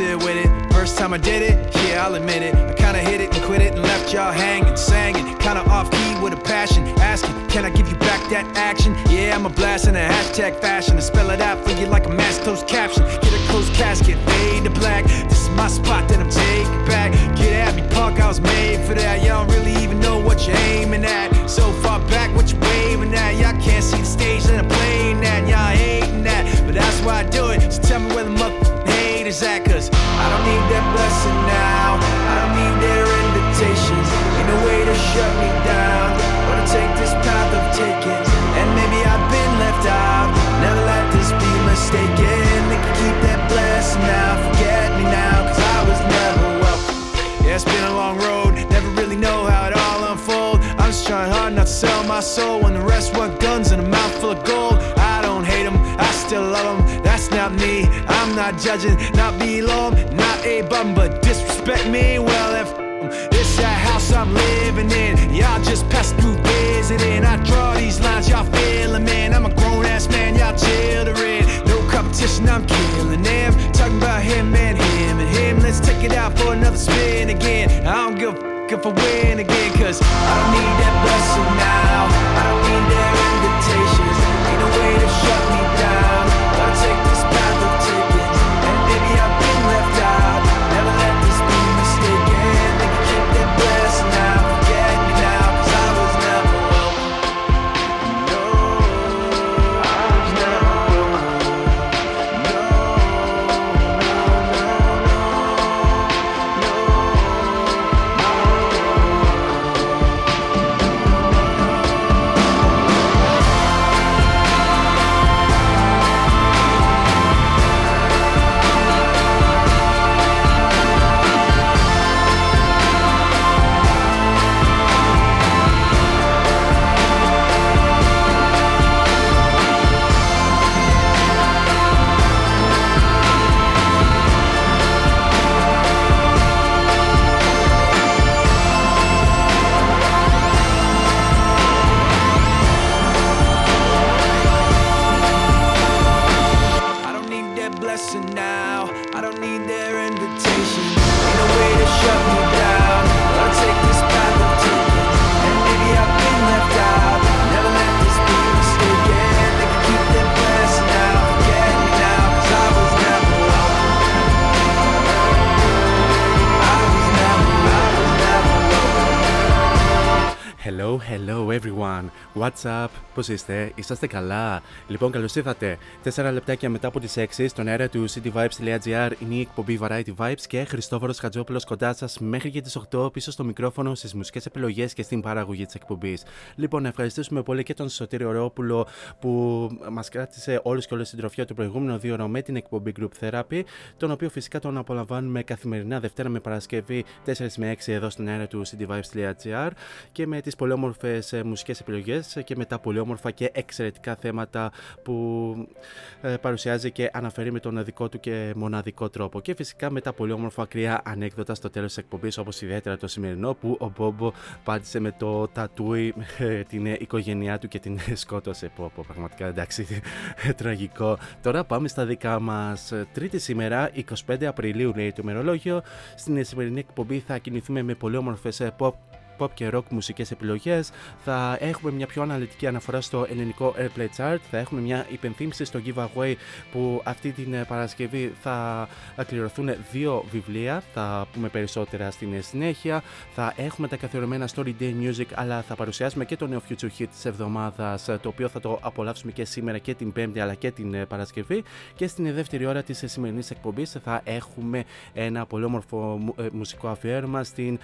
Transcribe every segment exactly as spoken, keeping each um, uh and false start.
still with it. First time I did it, yeah, I'll admit it. I kinda hit it and quit it and left y'all hanging, singing. Kinda off key with a passion, asking, can I give you back that action? Yeah, I'm a blast in a hashtag fashion. I spell it out for you like a mass closed caption. Get a closed casket, fade to black. This is my spot that I'm taking back. Get at me, punk, I was made for that. Y'all don't really even know what you're aiming at. So far back, what you waving at? Y'all can't see the stage that I'm playing at. Y'all hating that, but that's why I do it. So tell me where the motherfucking hate is at. Cause I don't need that blessing now. I don't need their invitations. Ain't no way to shut me down. Wanna take this path I've taken. And maybe I've been left out. Never let this be mistaken. They can keep that blessing now. Forget me now, cause I was never welcome. Yeah, it's been a long road. Never really know how it all unfolds. I'm just trying hard not to sell my soul when the rest want guns and a mouthful of gold. I don't hate them, I still love them. That's not me, I'm not judging. Not below them, not above them. But disrespect me, well if it's that house I'm living in. Y'all just pass through visiting. I draw these lines, y'all feeling, man. I'm a grown-ass man, y'all children. No competition, I'm killing them. Talking about him and him and him. Let's take it out for another spin again. I don't give a f*** if I win again. Cause I don't need that blessing now. I don't need their invitations. Ain't no way to shut me down. I'll take this path of tickets. And maybe I've been left out. Never let this be mistaken. They can keep their blessing now. Forget me now, cause I was never welcome. No, I was never welcome. No, no, no, no, no, no, no, no. Hello, hello everyone. What's up? Πώς είστε? Είσαστε καλά? Λοιπόν, καλώς ήρθατε. Τέσσερα λεπτάκια μετά από τις έξι στον αέρα του City Vibes dot gr είναι η εκπομπή Variety Vibes και Χριστόφορος Χατζόπουλος κοντά σας μέχρι και τις οκτώ πίσω στο μικρόφωνο, στις μουσικές επιλογές και στην παραγωγή της εκπομπής. Λοιπόν, να ευχαριστήσουμε πολύ και τον Σωτήριο Ερόπουλο που μας κράτησε όλους και όλες την τροφιά του προηγούμενου δύο ώρο με την εκπομπή Group Therapy, τον οποίο φυσικά τον απολαμβάνουμε καθημερινά Δευτέρα με Παρασκευή τέσσερα με έξι εδώ στον αέρα του City Vibes dot gr και με τις πολύ όμορφες μουσικές επιλογές και με τα πολύ όμορφα και εξαιρετικά θέματα που ε, παρουσιάζει και αναφέρει με τον δικό του και μοναδικό τρόπο. Και φυσικά με τα πολύ όμορφα κρύα ανέκδοτα στο τέλος της εκπομπής, όπως ιδιαίτερα το σημερινό που ο Μπόμπο πάτησε με το τατούι ε, την ε, οικογένειά του και την ε, σκότωσε. Πω, πω, πραγματικά εντάξει, ε, τραγικό. Τώρα πάμε στα δικά μας. Τρίτη σήμερα, εικοστή πέμπτη Απριλίου, λέει το ημερολόγιο. Στην σημερινή εκπομπή θα κινηθούμε με πολύ όμορφες ε, pop. Pop και rock μουσικές επιλογές. Θα έχουμε μια πιο αναλυτική αναφορά στο ελληνικό Airplay Chart. Θα έχουμε μια υπενθύμηση στο giveaway που αυτή την Παρασκευή θα κληρωθούν δύο βιβλία. Θα πούμε περισσότερα στην συνέχεια. Θα έχουμε τα καθιερωμένα Story Day Music, αλλά θα παρουσιάσουμε και το νέο Future Hit της εβδομάδας, το οποίο θα το απολαύσουμε και σήμερα και την Πέμπτη αλλά και την Παρασκευή. Και στην δεύτερη ώρα της σημερινής εκπομπής θα έχουμε ένα πολύ όμορφο μουσικό αφιέρωμα στην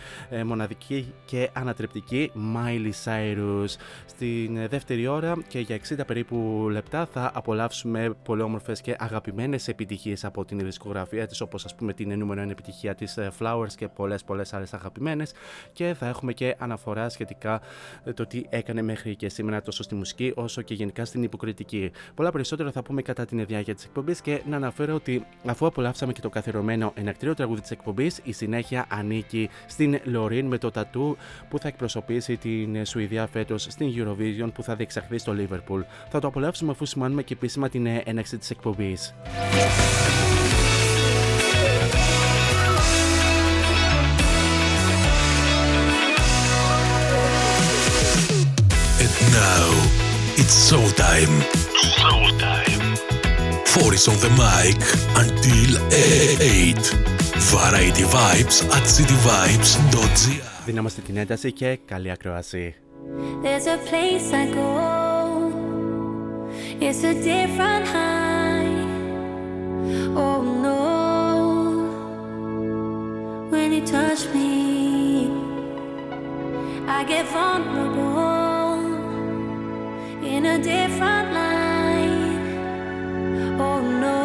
μοναδική και ανατρεπτική Miley Cyrus. Στην δεύτερη ώρα και για εξήντα περίπου λεπτά θα απολαύσουμε πολύ όμορφες και αγαπημένες επιτυχίες από την δισκογραφία της, όπως ας πούμε την νούμερο ένα επιτυχία της Flowers και πολλές πολλές άλλες αγαπημένες, και θα έχουμε και αναφορά σχετικά το τι έκανε μέχρι και σήμερα τόσο στη μουσική όσο και γενικά στην υποκριτική. Πολλά περισσότερα θα πούμε κατά την διάρκεια της εκπομπής και να αναφέρω ότι αφού απολαύσαμε και το καθιερωμένο ενακτήριο τραγούδι της εκπομπής, η συνέχεια ανήκει στην Loreen με το τατού που θα εκπροσωπήσει την Σουηδία φέτος στην Eurovision που θα διεξαχθεί στο Liverpool. Θα το απολαύσουμε αφού σημάνουμε και επίσημα την έναρξη της εκπομπής. It's showtime. Showtime. Four is on the mic until eight. Variety Vibes at cityvibes.gr. Δυνάμαστε την ένταση και καλή ακρόαση. There's a place I go. It's a different high. Oh no. When you touch me, I get vulnerable. In a different light, oh no.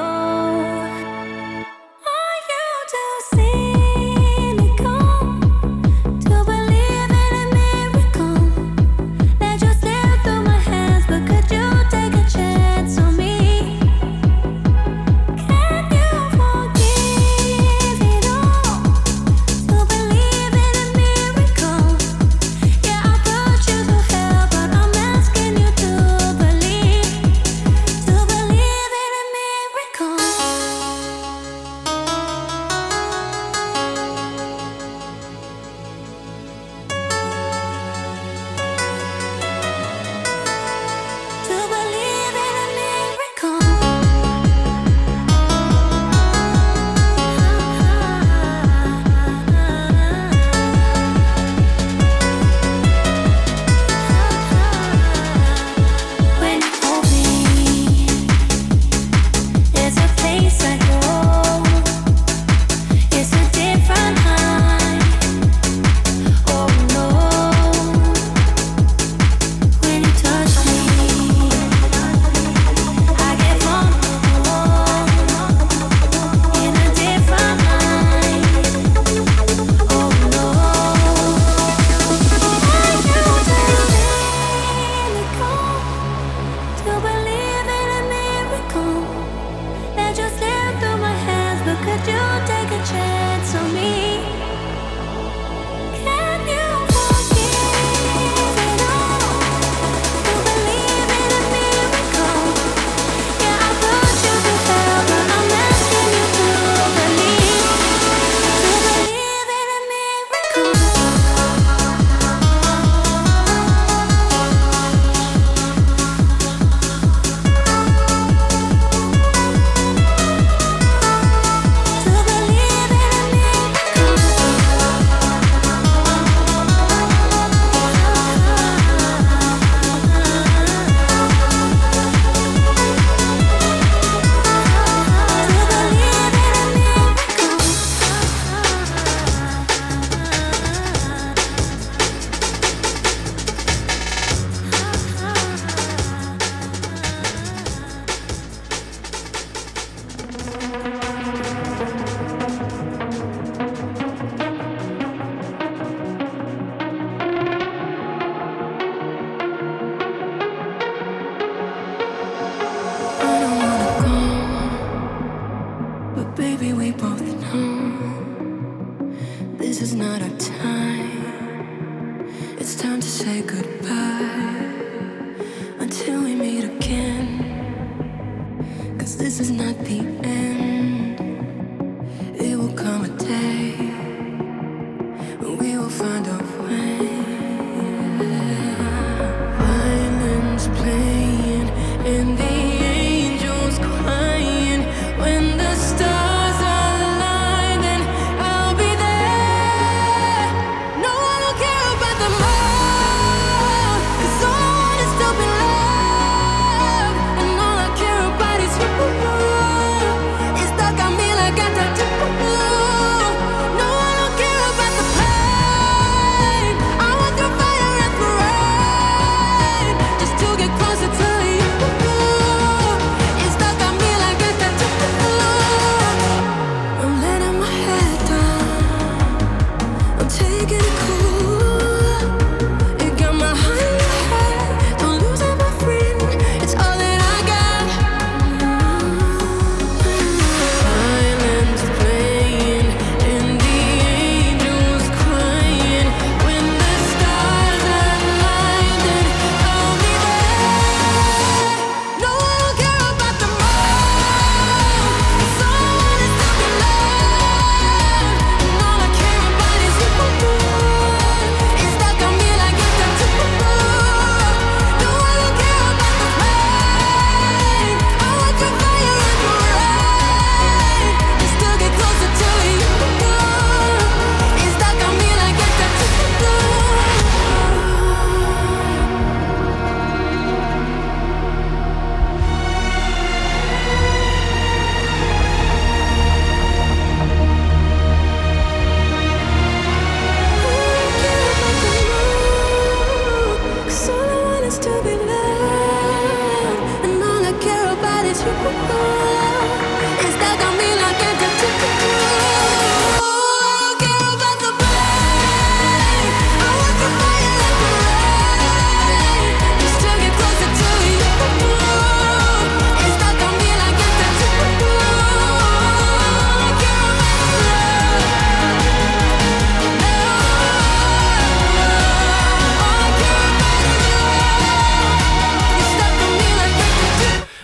No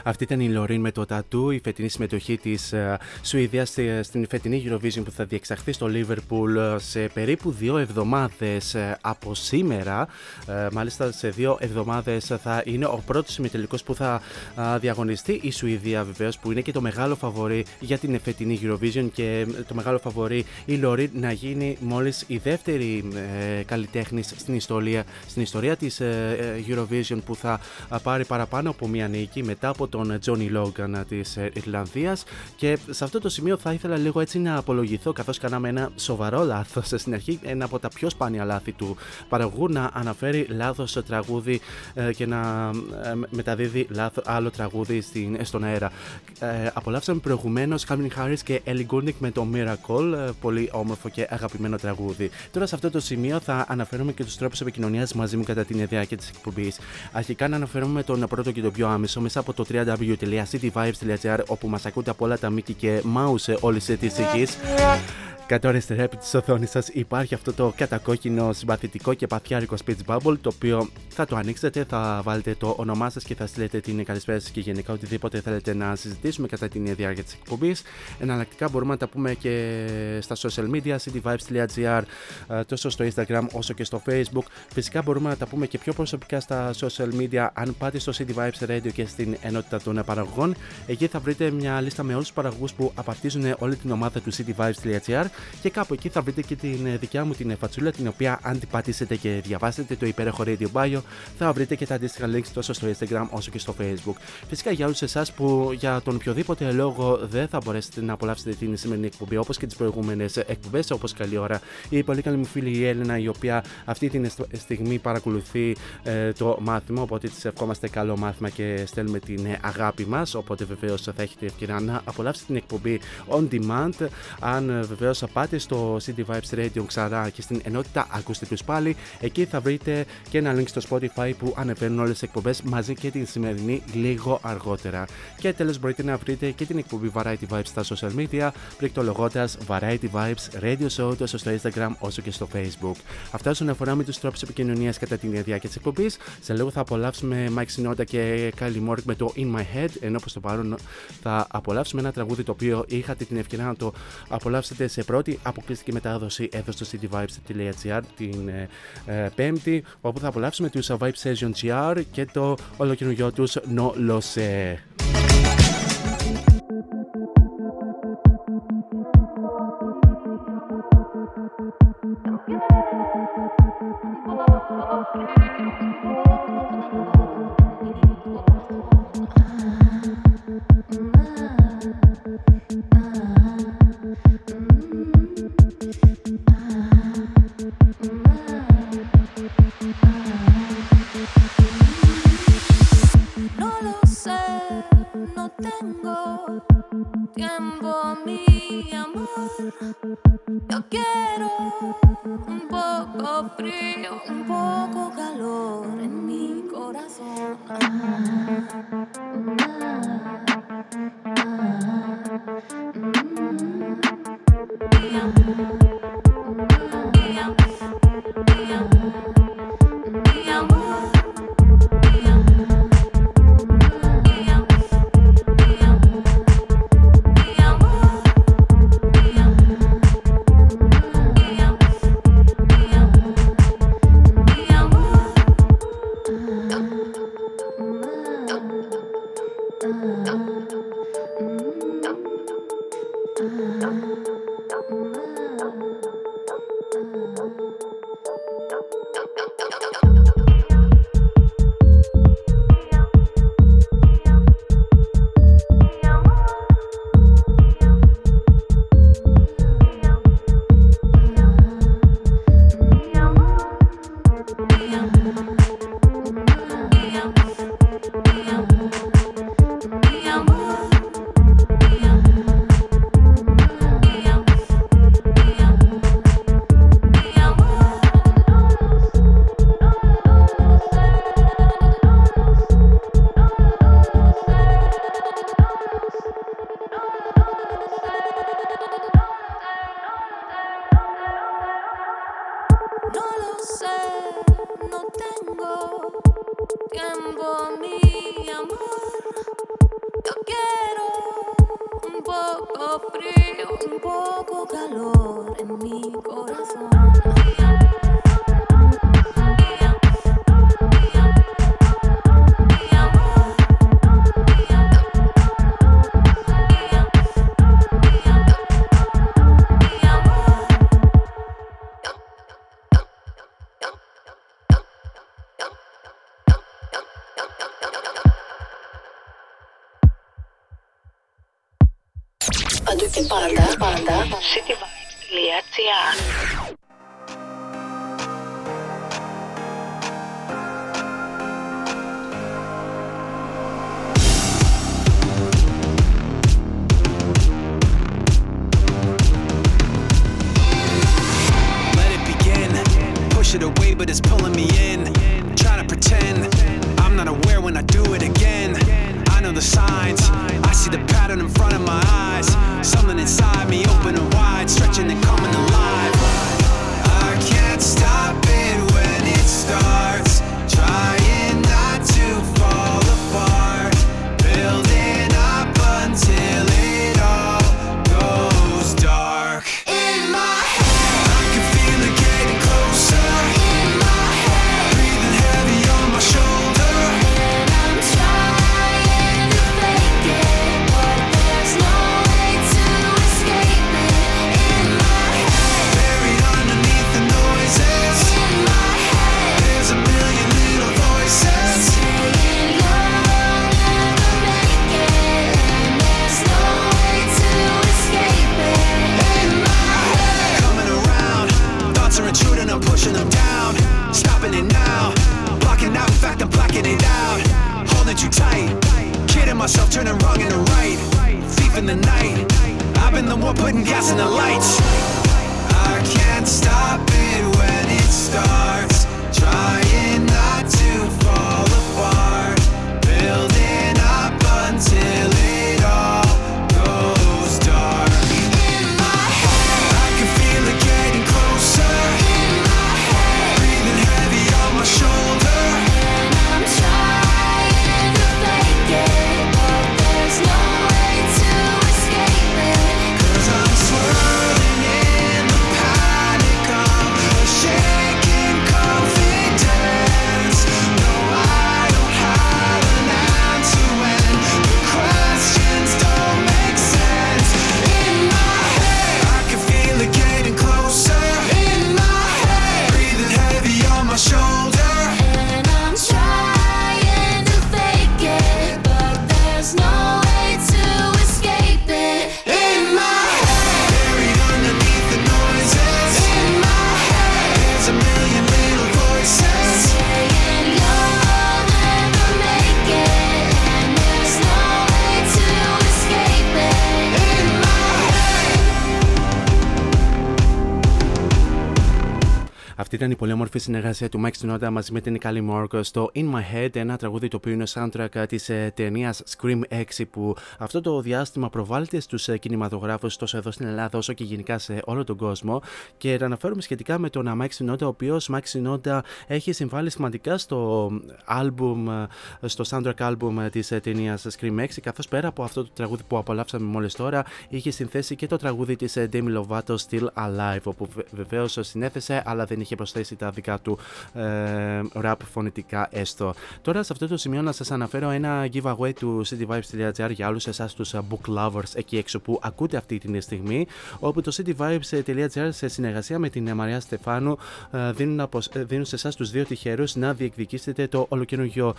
Αυτή ήταν η Loreen με το Tattoo, η φετινή συμμετοχή της Σουηδίας στην φετινή Eurovision που θα διεξαχθεί στο Liverpool σε περίπου δύο εβδομάδες από σήμερα. Μάλιστα σε δύο εβδομάδες θα είναι ο πρώτος συμμετελικός που θα διαγωνιστεί η Σουηδία, βεβαίως, που είναι και το μεγάλο φαβορί για την φετινή Eurovision και το μεγάλο φαβορί η Loreen να γίνει μόλις η δεύτερη καλλιτέχνης στην ιστορία, στην ιστορία της Eurovision που θα πάρει παραπάνω από μία νίκη μετά από τον Johnny Logan της Ιρλανδίας. Και σε αυτό το σημείο θα ήθελα λίγο έτσι να απολογηθώ, καθώς κάναμε ένα σοβαρό λάθος στην αρχή, ένα από τα πιο σπάνια λάθη του παραγωγού να αναφέρει λάθος το τραγούδι και να μεταδίδει άλλο τραγούδι στον αέρα. Απολαύσαμε προηγουμένως Calvin Harris και Ellie Goulding με το Miracle, πολύ όμορφο και αγαπημένο τραγούδι. Τώρα σε αυτό το σημείο θα αναφέρομαι και τους τρόπους επικοινωνίας μαζί μου κατά την διάρκεια της εκπομπής. Αρχικά να αναφέρομαι τον πρώτο και τον πιο άμεσο μέσα από το double-u double-u double-u τελεία cityvibes τελεία gr, όπου μας ακούτε από όλα τα μήκη και μάουσε όλης της ηχής. Κατά ώρα στερεάπη τη οθόνη σα υπάρχει αυτό το κατακόκκινο συμπαθητικό και παθιάρικο speech bubble, το οποίο θα το ανοίξετε, θα βάλετε το όνομά σας και θα στείλετε την καλησπέρα σας και γενικά οτιδήποτε θέλετε να συζητήσουμε κατά την διάρκεια της εκπομπής. Εναλλακτικά μπορούμε να τα πούμε και στα social media, cityvibes τελεία gr, τόσο στο Instagram όσο και στο Facebook. Φυσικά μπορούμε να τα πούμε και πιο προσωπικά στα social media, αν πάτε στο CityVibes Radio και στην ενότητα των παραγωγών. Εκεί θα βρείτε μια λίστα με όλους τους παραγωγούς που απαρτίζουν όλη την ομάδα του cityvibes τελεία gr. Και κάπου εκεί θα βρείτε και την δικιά μου την φατσούλα, την οποία αν την πατήσετε και διαβάσετε το υπέροχο Radio Bio, θα βρείτε και τα αντίστοιχα links τόσο στο Instagram όσο και στο Facebook. Φυσικά για όλους εσάς που για τον οποιοδήποτε λόγο δεν θα μπορέσετε να απολαύσετε την σημερινή εκπομπή, όπως και τις προηγούμενες εκπομπές, όπως καλή ώρα η πολύ καλή μου φίλη η Έλενα, η οποία αυτή τη στιγμή παρακολουθεί ε, το μάθημα. Οπότε της ευχόμαστε καλό μάθημα και στέλνουμε την αγάπη μας. Οπότε βεβαίως θα έχετε ευκαιρία να απολαύσετε την εκπομπή on demand. Αν βεβαίως πάτε στο City Vibes Radio ξανά και στην ενότητα ακούστε τους πάλι, εκεί θα βρείτε και ένα link στο Spotify που ανεβαίνουν όλες τις εκπομπές μαζί και την σημερινή λίγο αργότερα. Και τέλος μπορείτε να βρείτε και την εκπομπή Variety Vibes στα social media, πληκτρολογώντας Variety Vibes Radio Show τόσο στο Instagram όσο και στο Facebook. Αυτά όσον αφορά με τους τρόπους επικοινωνίας κατά την διάρκεια της εκπομπής. Σε λίγο θα απολαύσουμε Mike Shinoda και Kylie Morgan με το In My Head, ενώ προς το παρόν θα απολαύσουμε ένα τραγούδι το οποίο είχατε την ευκαιρία να το απολαύσετε σε πρώτη αποκλειστική μετάδοση εδώ στο cityvibes τελεία gr την ε, Πέμπτη, όπου θα απολαύσουμε τους Vibe Session τζι αρ και το ολοκαινούργιο τους No Lose. No tengo tiempo, mi amor. Ήταν η πολύ όμορφη συνεργασία του Mike Shinoda μαζί με την Kylie Morgan στο In My Head, ένα τραγούδι το οποίο είναι soundtrack της ταινίας Scream έξι, που αυτό το διάστημα προβάλλεται στους κινηματογράφους τόσο εδώ στην Ελλάδα όσο και γενικά σε όλο τον κόσμο. Και αναφέρουμε σχετικά με τον Mike Shinoda, ο οποίος Mike Shinoda έχει συμβάλει σημαντικά στο, album, στο soundtrack album της ταινίας Scream έξι, καθώς πέρα από αυτό το τραγούδι που απολαύσαμε μόλις τώρα, είχε συνθέσει και το τραγούδι της Demi Lovato Still Alive, όπου βεβαίως συνέθεσε, αλλά δεν είχε προσθέσει τα δικά του ε, rap φωνητικά έστω. Τώρα σε αυτό το σημείο να σας αναφέρω ένα giveaway του cityvibes.gr για όλους εσάς τους book lovers εκεί έξω που ακούτε αυτή τη στιγμή, όπου το cityvibes.gr σε συνεργασία με την Μαρία Στεφάνου δίνουν, από, δίνουν σε εσάς τους δύο τυχερούς να διεκδικήσετε το ολοκαινούργιο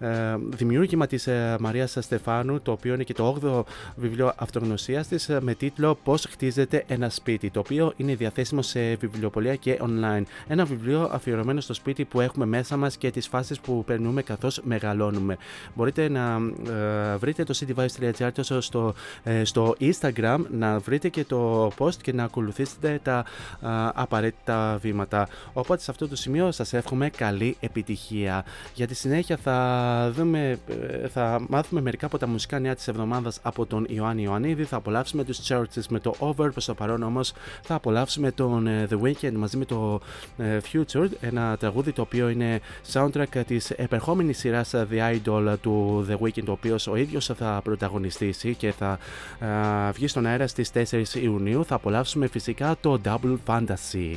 ε, ε, δημιούργημα της ε, Μαρίας Στεφάνου, το οποίο είναι και το όγδοο βιβλίο αυτογνωσίας της με τίτλο «Πώς χτίζεται ένα σπίτι», το οποίο είναι διαθέσιμο σε βιβλιοπωλεία και online. Ένα βιβλίο αφιερωμένο στο σπίτι που έχουμε μέσα μας και τις φάσεις που περνούμε καθώς μεγαλώνουμε. Μπορείτε να ε, βρείτε το cityvibes.gr στο, ε, στο Instagram, να βρείτε και το post και να ακολουθήσετε τα ε, απαραίτητα βήματα. Οπότε σε αυτό το σημείο σας εύχομαι καλή επιτυχία. Για τη συνέχεια θα, δούμε, θα μάθουμε μερικά από τα μουσικά νέα της εβδομάδας από τον Ιωάννη Ιωαννίδη. Θα απολαύσουμε τους CHVRCHES με το Over, προς το παρόν όμως θα απολαύσουμε τον τον The Weeknd μαζί με το Future, ένα τραγούδι το οποίο είναι soundtrack της επερχόμενης σειράς The Idol του The Weeknd, ο οποίος ο ίδιος θα πρωταγωνιστήσει και θα α, βγει στον αέρα στις τέσσερις Ιουνίου. Θα απολαύσουμε φυσικά το Double Fantasy.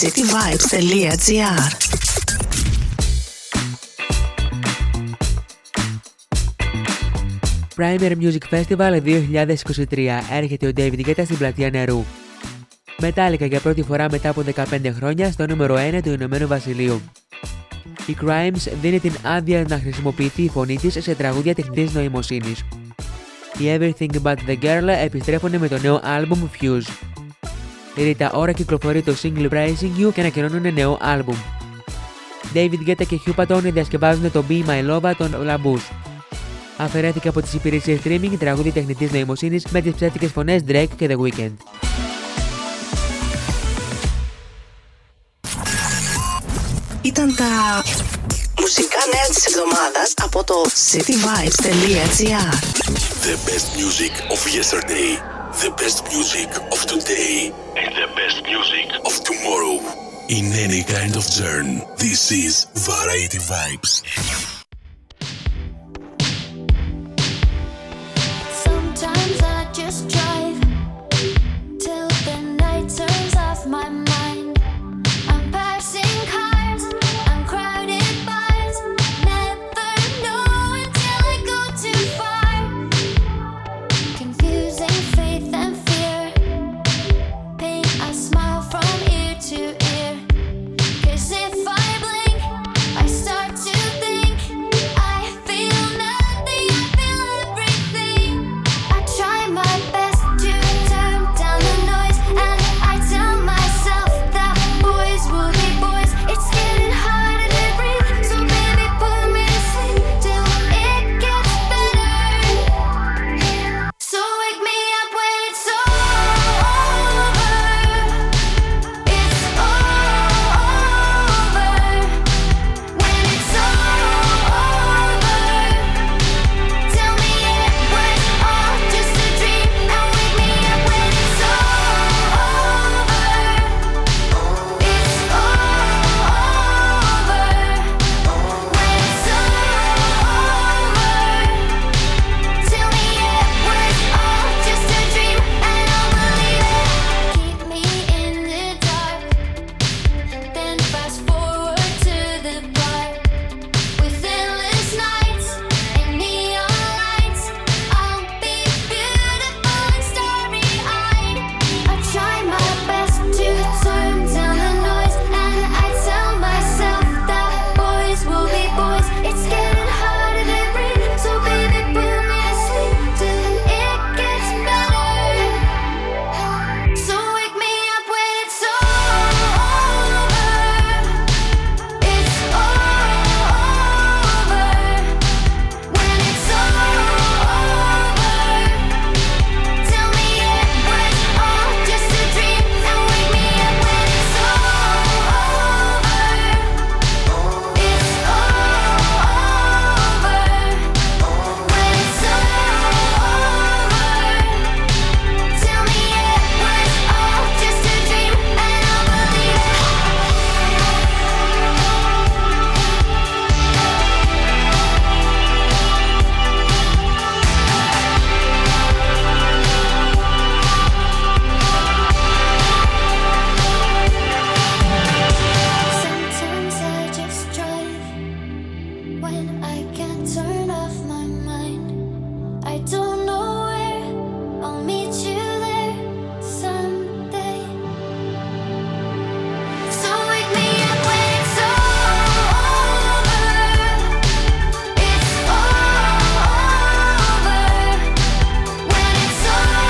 CityVibes.gr. Primer Music Festival δύο χιλιάδες είκοσι τρία. Έρχεται ο David Guetta στην πλατεία νερού. Metallica για πρώτη φορά μετά από δεκαπέντε χρόνια στο νούμερο ένα του Ηνωμένου Βασιλείου. Η Crimes δίνει την άδεια να χρησιμοποιηθεί η φωνή της σε τραγούδια τεχνητής νοημοσύνης. Οι Everything But The Girl επιστρέφουν με το νέο άλμπουμ Fuse. Η Rita Ora κυκλοφορεί το single Praising You και ανακοινώνουν νέο άλμπουμ. David Guetta και Hugh Patton διασκευάζουν το Be My Lover των Λαμπούς. Αφαιρέθηκε από τις υπηρεσίες streaming τραγούδι τεχνητής νοημοσύνης με τις ψεύτικες φωνές Drake και The Weeknd. Ήταν τα μουσικά νέα της εβδομάδας από το cityvibes.gr. The best music of yesterday, the best music of today, and the best music of tomorrow. In any kind of genre, this is Variety Vibes. Sometimes I just drive till the night turns off my mind. I'm passing cars, I'm crowded bars, never know until I go too far. Confusing faith and fear, pain I smile from ear to ear. 'Cause if I blink, I start to think. I feel nothing, I feel everything. I try my best to turn down the noise, and I tell myself that boys will be boys. It's getting harder to breathe, so baby put me to sleep till it gets better. So wake me up when it's over. It's over. When it's over, tell me it was all just a dream, and wake me up when it's over. It's over. When it's over, tell me it was all just a dream, and I'll believe it. Keep me in the dark, then fast forward to the bar. With endless nights and neon lights, I'll be beautiful and starry-eyed. I try my best to turn down the noise, and I tell myself that boys will be boys. It's getting harder to breathe, so baby put me to sleep till it gets better. So wake me up when it's over. It's over. When it's over, tell me it was all just a dream, and wake me up when it's over. It's over. When it's over, tell me it was all just a dream, and I'll believe it. Sometimes I just drive when I can't turn off my mind. I don't know where I'll meet you there someday. So wake me up when it's over. It's over. When it's over,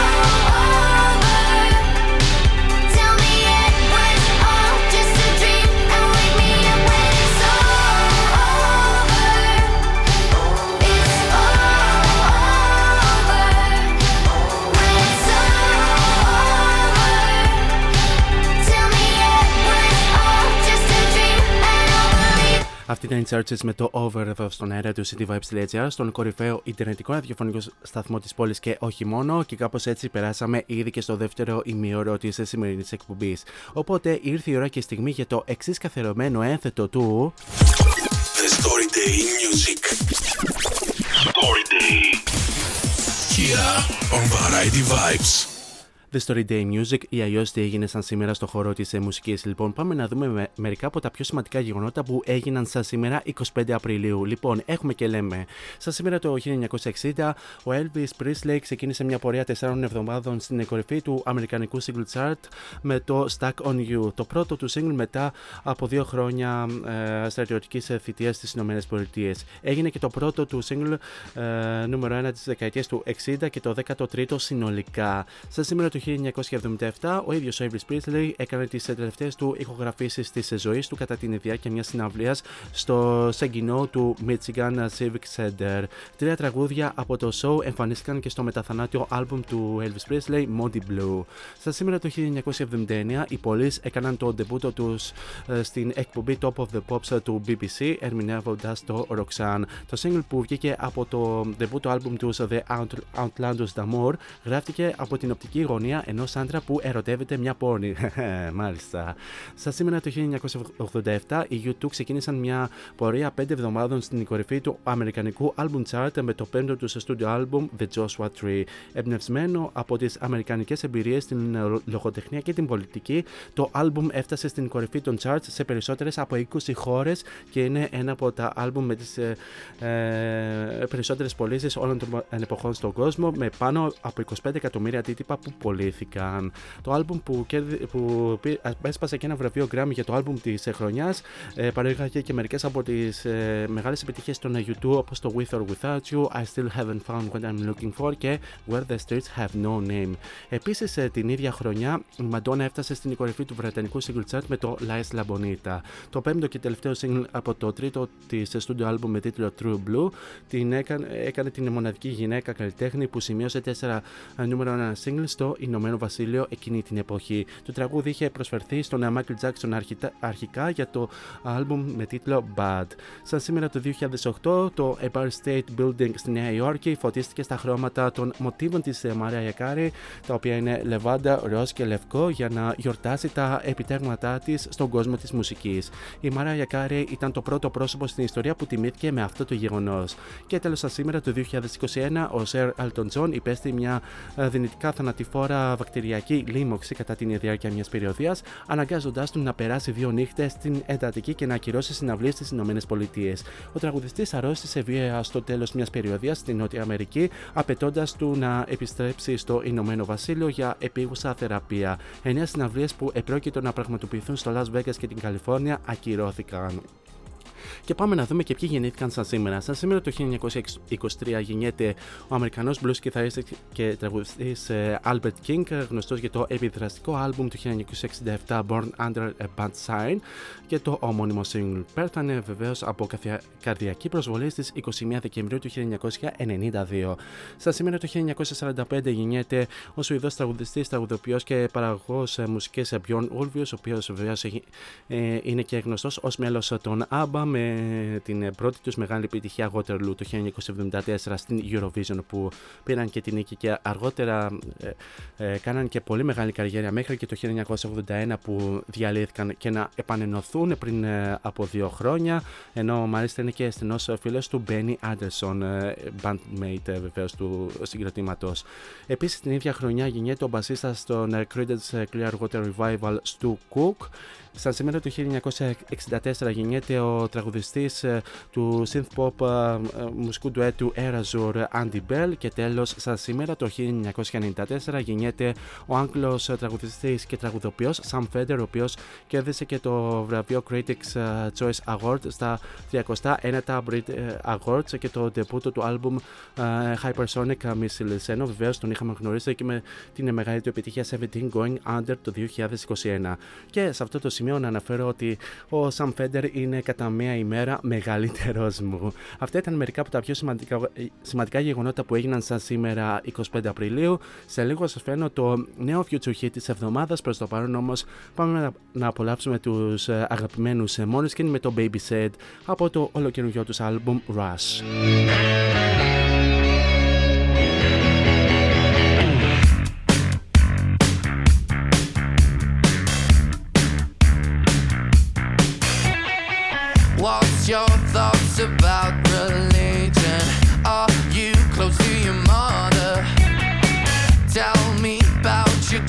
tell me it was all just a dream, and wake me up when it's over. It's over. When it's over, tell me it was all just a dream, and I'll believe. Αυτή ήταν η CHVRCHES με το Over εδώ στον αέρα του cityvibes.gr, στον κορυφαίο ιντερνετικό ραδιοφωνικό σταθμό της πόλης και όχι μόνο. Και κάπως έτσι περάσαμε ήδη και στο δεύτερο ημιώρο της σημερινής εκπομπής. Οπότε ήρθε η ώρα και η στιγμή για το εξής καθερωμένο ένθετο του. The Story Day in Music. Story Day. Here on Variety Vibes. The Story Day Music, ή αλλιώς τι έγινε σαν σήμερα στο χώρο της μουσικής. Λοιπόν, πάμε να δούμε με, μερικά από τα πιο σημαντικά γεγονότα που έγιναν σαν σήμερα εικοστή πέμπτη Απριλίου. Λοιπόν, έχουμε και λέμε. Σαν σήμερα το χίλια εννιακόσια εξήντα, ο Elvis Presley ξεκίνησε μια πορεία τεσσάρων εβδομάδων στην κορυφή του αμερικανικού single chart με το Stuck on You, το πρώτο του single μετά από δύο χρόνια ε, στρατιωτικής θητείας στις ΗΠΑ. Έγινε και το πρώτο του single ε, νούμερο ένα της δεκαετίας του εξήντα και το δέκατο τρίτο συνολικά. Σαν σήμερα το χίλια εννιακόσια εβδομήντα επτά, ο ίδιος ο Elvis Presley έκανε τις τελευταίες του ηχογραφήσεις της ζωής του κατά την διάρκεια μιας συναυλίας στο σαγκινό του Michigan Civic Center. Τρία τραγούδια από το show εμφανίστηκαν και στο μεταθανάτιο άλμπουμ του Elvis Presley, Moody Blue. Σαν σήμερα το χίλια εννιακόσια εβδομήντα εννέα, οι Police έκαναν το ντεμπούτο τους στην εκπομπή Top of the Pops του μπι μπι σι, ερμηνεύοντας το Roxanne. Το single που βγήκε από το ντεμπούτο άλμπουμ τους The Outlandos d'Amour γράφτηκε από την οπτική γωνία ενός άντρα που ερωτεύεται μια πόρνη. Μάλιστα. Σαν σήμερα το χίλια εννιακόσια ογδόντα επτά, οι γιου τού ξεκίνησαν μια πορεία πέντε εβδομάδων στην κορυφή του αμερικανικού album chart με το πέμπτο του studio album The Joshua Tree. Εμπνευσμένο από τις αμερικανικές εμπειρίες στην λογοτεχνία και την πολιτική, το album έφτασε στην κορυφή των charts σε περισσότερες από είκοσι χώρες και είναι ένα από τα album με τις ε, ε, περισσότερες πωλήσεις όλων των εποχών στον κόσμο, με πάνω από είκοσι πέντε εκατομμύρια αντίτυπα που πωλήθηκαν. Το album που, που έσπασε και ένα βραβείο Grammy για το album της χρονιάς ε, παρήγαγε και μερικές από τις ε, μεγάλες επιτυχίες των YouTube, όπως το With or Without You, I Still Haven't Found What I'm Looking For και Where the Streets Have No Name. Επίσης ε, την ίδια χρονιά η Madonna έφτασε στην κορυφή του βρετανικού single chart με το Lies La Bonita, το πέμπτο και τελευταίο single από το τρίτο της studio album με τίτλο True Blue. Την έκανε, έκανε την μοναδική γυναίκα καλλιτέχνη που σημείωσε τέσσερα νούμερο ένα single στο Ηνωμένο Βασίλειο εκείνη την εποχή. Το τραγούδι είχε προσφερθεί στον Michael Jackson αρχιτα, αρχικά για το album με τίτλο Bad. Σαν σήμερα το δύο χιλιάδες οκτώ, το Empire State Building στη Νέα Υόρκη φωτίστηκε στα χρώματα των μοτίβων της Mariah Carey, τα οποία είναι λεβάντα, ροζ και λευκό, για να γιορτάσει τα επιτεύγματά της στον κόσμο της μουσικής. Η Mariah Carey ήταν το πρώτο πρόσωπο στην ιστορία που τιμήθηκε με αυτό το γεγονός. Και τέλος, σαν σήμερα το δύο χιλιάδες είκοσι ένα, ο Sir Elton John υπέστη μια δυνητικά θανατηφόρα βακτηριακή λίμωξη κατά την διάρκεια μιας περιοδίας, αναγκάζοντάς του να περάσει δύο νύχτες στην εντατική και να ακυρώσει συναυλίες στις ΗΠΑ. Ο τραγουδιστής αρρώστησε βία στο τέλος μιας περιοδίας στην Νότια Αμερική, απαιτώντας του να επιστρέψει στο Ηνωμένο Βασίλειο για επίγουσα θεραπεία. Εννέα συναυλίες που επρόκειτο να πραγματοποιηθούν στο Las Vegas και την Καλιφόρνια ακυρώθηκαν. Και πάμε να δούμε και ποιοι γεννήθηκαν σαν σήμερα. Σαν σήμερα το χίλια εννιακόσια είκοσι τρία γεννιέται ο Αμερικανός blues κιθαρίστας και τραγουδιστής Albert King, γνωστός για το επιδραστικό άλμπουμ του χίλια εννιακόσια εξήντα επτά Born Under a Bad Sign και το ομώνυμο single. Πέθανε βεβαίως από καρδιακή προσβολή στις εικοστή πρώτη Δεκεμβρίου του χίλια εννιακόσια ενενήντα δύο. Σαν σήμερα το χίλια εννιακόσια σαράντα πέντε γεννιέται ο Σουηδός τραγουδιστής, τραγουδοποιός και παραγωγός μουσικής Björn Ulvaeus, ο οποίος βεβαίως είναι και γνωστός ως μέλος των ABBA με την πρώτη τους μεγάλη επιτυχία Waterloo το χίλια εννιακόσια εβδομήντα τέσσερα στην Eurovision, που πήραν και την νίκη και αργότερα ε, ε, κάναν και πολύ μεγάλη καριέρα μέχρι και το χίλια εννιακόσια ογδόντα ένα που διαλύθηκαν και να επανενωθούν πριν ε, από δύο χρόνια, ενώ μάλιστα είναι και στενός φίλος του Benny Anderson, ε, bandmate ε, βεβαίως του συγκροτήματος. Επίσης την ίδια χρονιά γεννιέται ο μπασίστας των ε, Creedence Clearwater Revival Stu Cook. Σαν σήμερα το χίλια εννιακόσια εξήντα τέσσερα γεννιέται ο τραγουδιστής του synth pop μουσικού ντουέτου Erasure, Andy Bell. Και τέλος, σαν σήμερα το χίλια εννιακόσια ενενήντα τέσσερα γεννιέται ο Άγγλος τραγουδιστής και τραγουδοποιός Sam Fender, ο οποίος κέρδισε και το βραβείο Critics Choice Award στα τριακοστά ένατα Brit Awards και το ντεμπούτο του άλμπουμ Hypersonic Missiles, ενώ βεβαίως τον είχαμε γνωρίσει και με την μεγάλη του επιτυχία seventeen Going Under το δύο χιλιάδες είκοσι ένα. Και σε αυτό το σημείο να αναφέρω ότι ο Sam Fender είναι κατά μία ημέρα μεγαλύτερος μου. Αυτά ήταν μερικά από τα πιο σημαντικά, σημαντικά γεγονότα που έγιναν σαν σήμερα εικοστή πέμπτη Απριλίου. Σε λίγο σας φαίνω το νέο future hit της εβδομάδας. Προς το παρόν όμως πάμε να, να απολαύσουμε τους αγαπημένους Måneskin με το Baby Said από το ολοκαινούριο τους άλμπουμ Rush. What's your thoughts about religion? Are you close to your mother? Tell me about your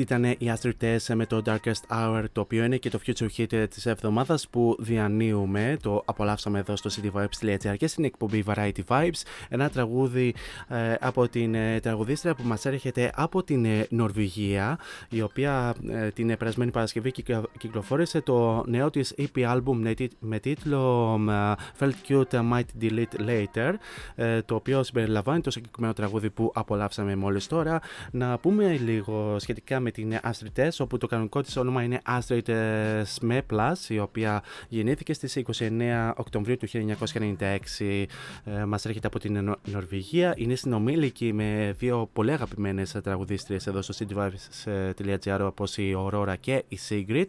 Ήταν η Astrid Tess με το Darkest Hour, το οποίο είναι και το Future Hit της εβδομάδας που διανύουμε. Το απολαύσαμε εδώ στο cityvibes.gr και στην εκπομπή Variety Vibes. Ένα τραγούδι ε, από την ε, τραγουδίστρια που μας έρχεται από την ε, Νορβηγία, η οποία ε, την ε, περασμένη Παρασκευή κυκλοφόρησε το νέο της ι πι album με τίτλο ε, Felt Cute Might Delete Later, ε, το οποίο συμπεριλαμβάνει το συγκεκριμένο τραγούδι που απολαύσαμε μόλις τώρα. Να πούμε λίγο σχετικά σχετικά με την Astrid Tess, όπου το κανονικό της όνομα είναι Astrid Tess Plus, η οποία γεννήθηκε στις είκοσι εννέα Οκτωβρίου του χίλια εννιακόσια ενενήντα έξι. Ε, μας έρχεται από την Νορβηγία, είναι συνομήλικη με δύο πολύ αγαπημένες τραγουδίστριες εδώ στο cityvibes τελεία gr, όπως η Aurora και η Sigrid.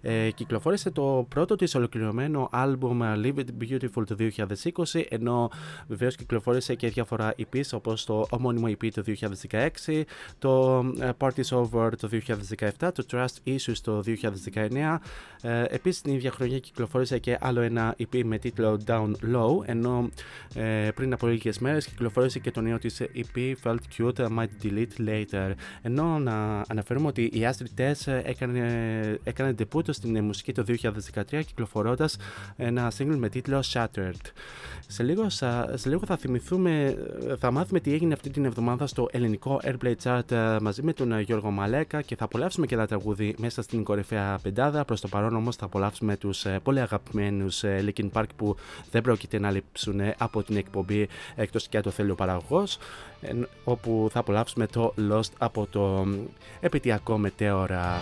Ε, κυκλοφόρησε το πρώτο της ολοκληρωμένο άλμπουμ Live It Beautiful το δύο χιλιάδες είκοσι, ενώ βεβαίως κυκλοφόρησε και διάφορα ι πις όπως το ομώνυμο ι πι το δύο χιλιάδες δεκαέξι, το Parties Over το δύο χιλιάδες δεκαεπτά, το Trust Issues το δύο χιλιάδες δεκαεννέα. Ε, επίσης την ίδια χρονιά κυκλοφόρησε και άλλο ένα ι πι με τίτλο Down Low, ενώ ε, πριν από λίγες μέρες κυκλοφόρησε και το νέο της ι πι Felt Cute, Might Delete Later. Ενώ να αναφέρουμε ότι η Astrid Tess έκανε, έκανε debut στην μουσική το δύο χιλιάδες δεκατρία κυκλοφορώντας ένα single με τίτλο Shattered. Σε λίγο, σε λίγο θα θυμηθούμε, θα μάθουμε τι έγινε αυτή την εβδομάδα στο ελληνικό Airplay Chart μαζί με τον Γιώργο Μαλέκα και θα απολαύσουμε και τα τραγούδι μέσα στην κορυφαία πεντάδα. Προς το παρόν όμως θα απολαύσουμε τους πολύ αγαπημένους Linkin Park που δεν πρόκειται να λείψουν από την εκπομπή, εκτός και αν το θέλει ο παραγωγός, όπου θα απολαύσουμε το Lost από το επιτυχιακό Μετέωρα.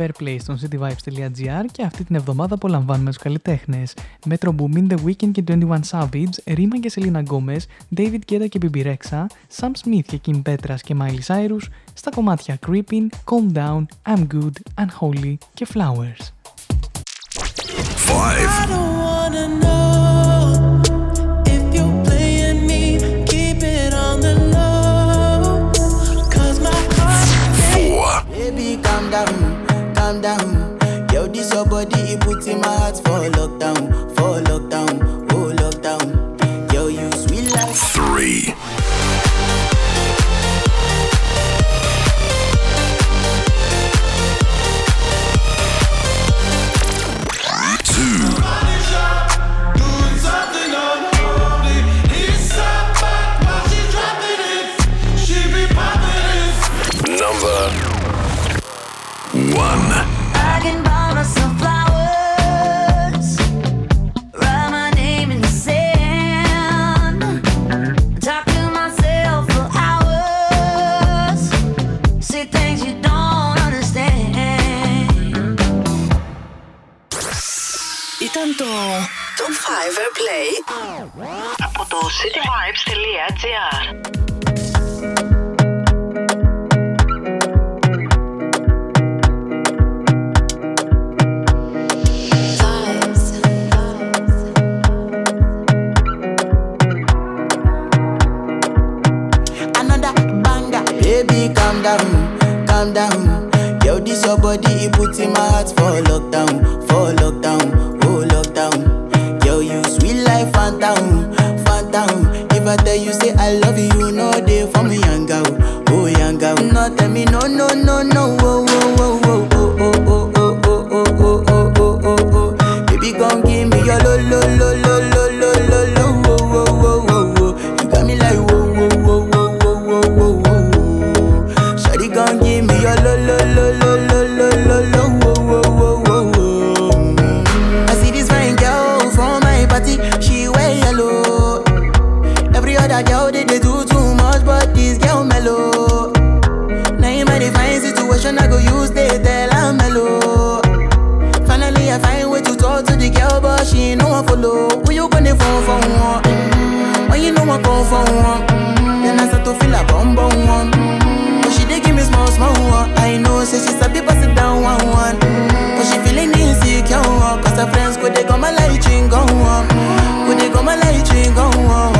Airplay στον cityvibes τελεία gr και αυτή την εβδομάδα απολαμβάνουμε τους καλλιτέχνες Metro Boomin, The Weeknd και είκοσι ένα Savage, Rema και Selena Gomez, David Guetta και Bebe Rexha, Sam Smith και Kim Petras και Miley Cyrus στα κομμάτια Creeping, Calm Down, I'm Good, Unholy και Flowers. Calm down, yo, this your body, it puts in my heart for lockdown, for lockdown. Ήταν το Top Fiverr Play από το cityvibes.gr. Calm down, yo, this your body, it puts in my heart for lockdown, for lockdown, oh lockdown. Yo, you sweet life, phantom, phantom. If I tell you say I love you, you know they for me, young girl, oh young girl. No tell me no, no, no, no, oh, oh, oh, oh, oh, oh, oh, oh, oh, oh, oh, oh, oh, oh. Baby, gon' give me your lo, lo, lo, lo, lo, lo, lo, lo, oh, oh, oh, oh, oh. You got me like whoa. Then I start to feel a bum bum one. But she dey give me small small one. I know, say she sabi pass it down one one. But she feeling insecure one. Cause her friends go dey come and light you go on. Go dey come and light you go on.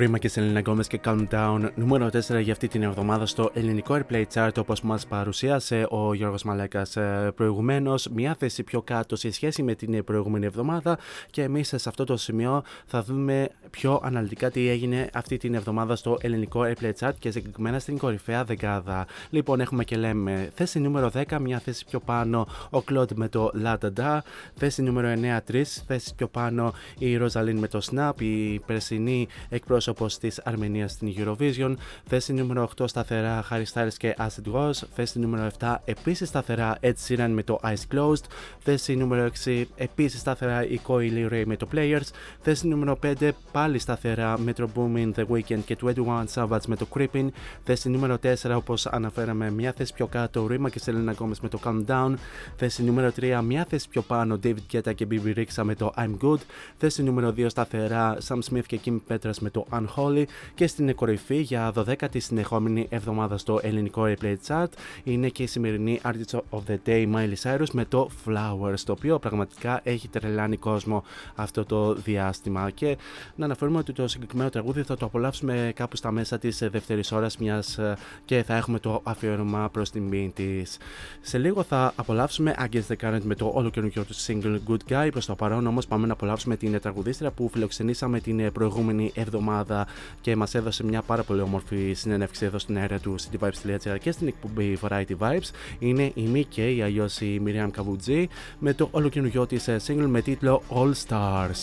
Rema και Selena Gomez και Calm Down, νούμερο τέσσερα για αυτή την εβδομάδα στο ελληνικό Airplay Chart, όπως μας παρουσίασε ο Γιώργος Μαλέκας προηγουμένως, μια θέση πιο κάτω σε σχέση με την προηγούμενη εβδομάδα, και εμείς σε αυτό το σημείο θα δούμε πιο αναλυτικά τι έγινε αυτή την εβδομάδα στο ελληνικό Airplay Chart και συγκεκριμένα στην κορυφαία δεκάδα. Λοιπόν, έχουμε και λέμε θέση νούμερο δέκα, μια θέση πιο πάνω ο Κλοντ με το La Da Da, θέση νούμερο εννέα, τρεις θέσεις πιο πάνω η Ροζαλίν με το Snap, η περσινή εκπρόσωπη όπως της Αρμενίας στην Eurovision. Θέση νούμερο οκτώ σταθερά Harry Styles και Acid Wash. Θέση νούμερο επτά επίσης σταθερά Ed Sheeran με το Eyes Closed. Θέση νούμερο έξι επίσης σταθερά η Kylie Ray με το Players. Θέση νούμερο πέντε πάλι σταθερά Metro Boomin, The Weeknd και είκοσι ένα Savage με το Creepin. Θέση νούμερο τέσσερα, όπως αναφέραμε, μια θέση πιο κάτω Rema και Selena Gomez με το Calm Down. Θέση νούμερο τρία, μια θέση πιο πάνω David Guetta και Bebe Rexha με το I'm Good. Θέση νούμερο δύο σταθερά Sam Smith και Kim Petras με το Unholy. όλοι και στην κορυφή για δωδέκατη συνεχόμενη εβδομάδα στο ελληνικό Airplay Chart είναι και η σημερινή Artist of the Day Miley Cyrus με το Flowers, το οποίο πραγματικά έχει τρελάνει κόσμο αυτό το διάστημα. Και να αναφέρουμε ότι το συγκεκριμένο τραγούδι θα το απολαύσουμε κάπου στα μέσα της δεύτερης ώρας μιας και θα έχουμε το αφιέρωμα προς τιμή της. Σε λίγο θα απολαύσουμε Against the Current με το όλο καινούργιο του single Good Guy. Προς το παρόν όμως πάμε να απολαύσουμε την τραγουδίστρια που φιλοξενήσαμε την προηγούμενη εβδομάδα και μας έδωσε μια πάρα πολύ όμορφη συνέντευξη εδώ στην αέρα του City Vibes τελεία τζι αρ και στην εκπομπή Variety Vibes. Είναι η Μίκη, αλλιώς η Μιριάμ Καβουτζή, με το όλο καινούργιο της single με τίτλο All Stars.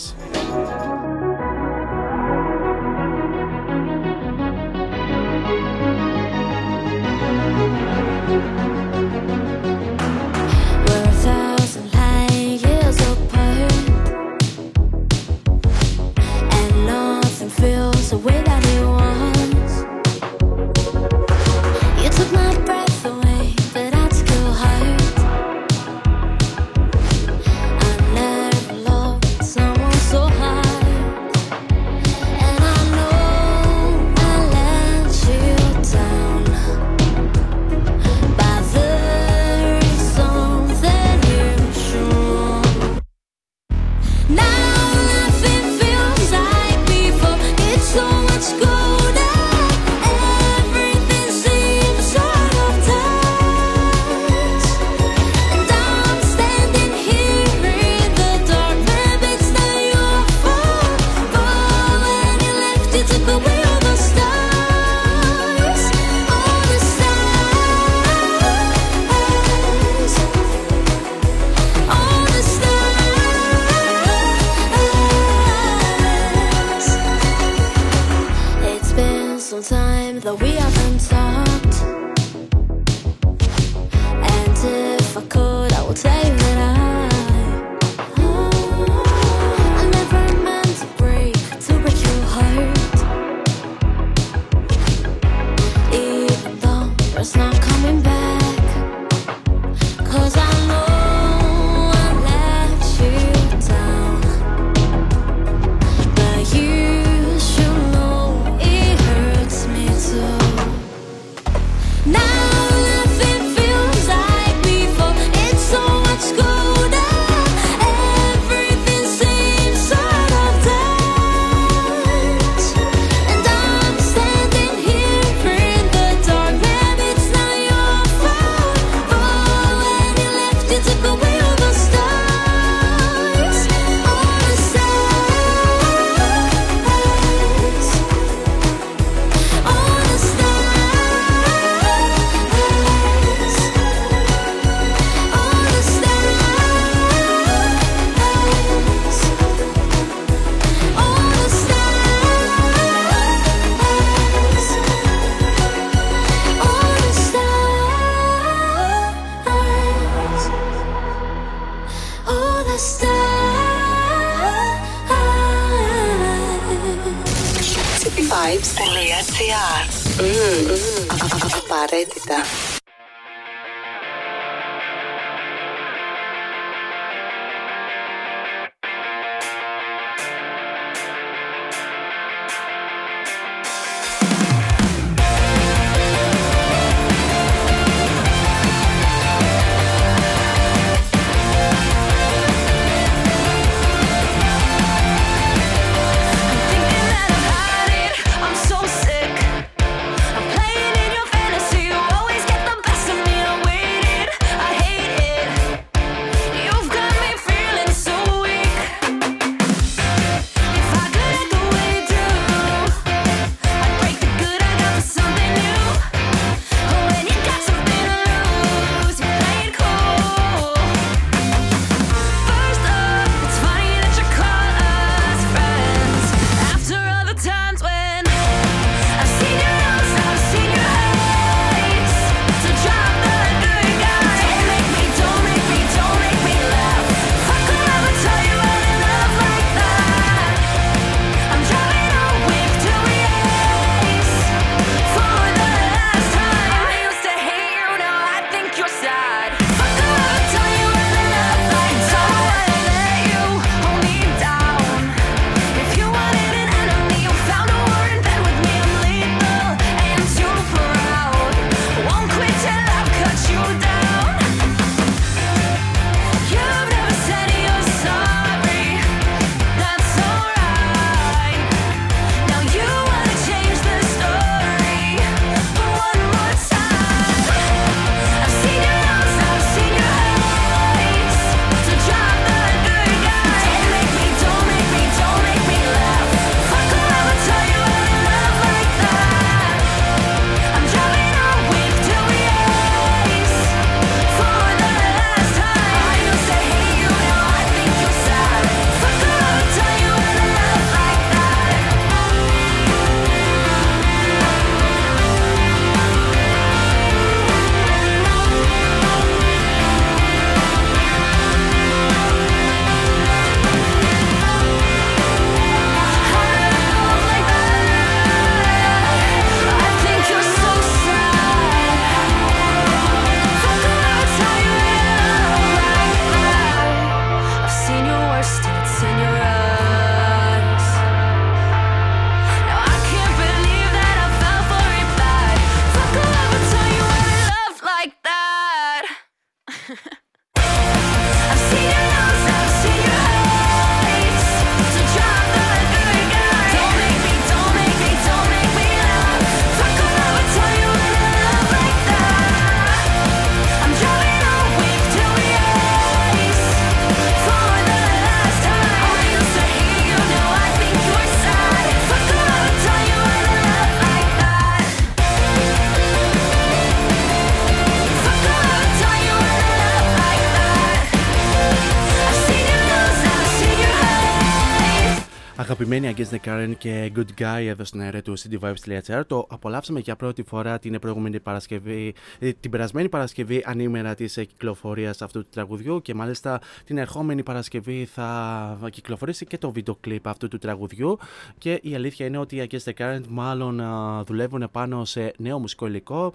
Get the αγαπημένη Against the Current και Good Guy εδώ στην αέρα του City Vibes τελεία τζι αρ. Το απολαύσαμε για πρώτη φορά την προηγούμενη Παρασκευή, την περασμένη Παρασκευή, ανήμερα της κυκλοφορίας αυτού του τραγουδιού, και μάλιστα την ερχόμενη Παρασκευή θα κυκλοφορήσει και το βίντεο κλιπ αυτού του τραγουδιού. Και η αλήθεια είναι ότι οι Against the Current μάλλον δουλεύουν πάνω σε νέο μουσικό υλικό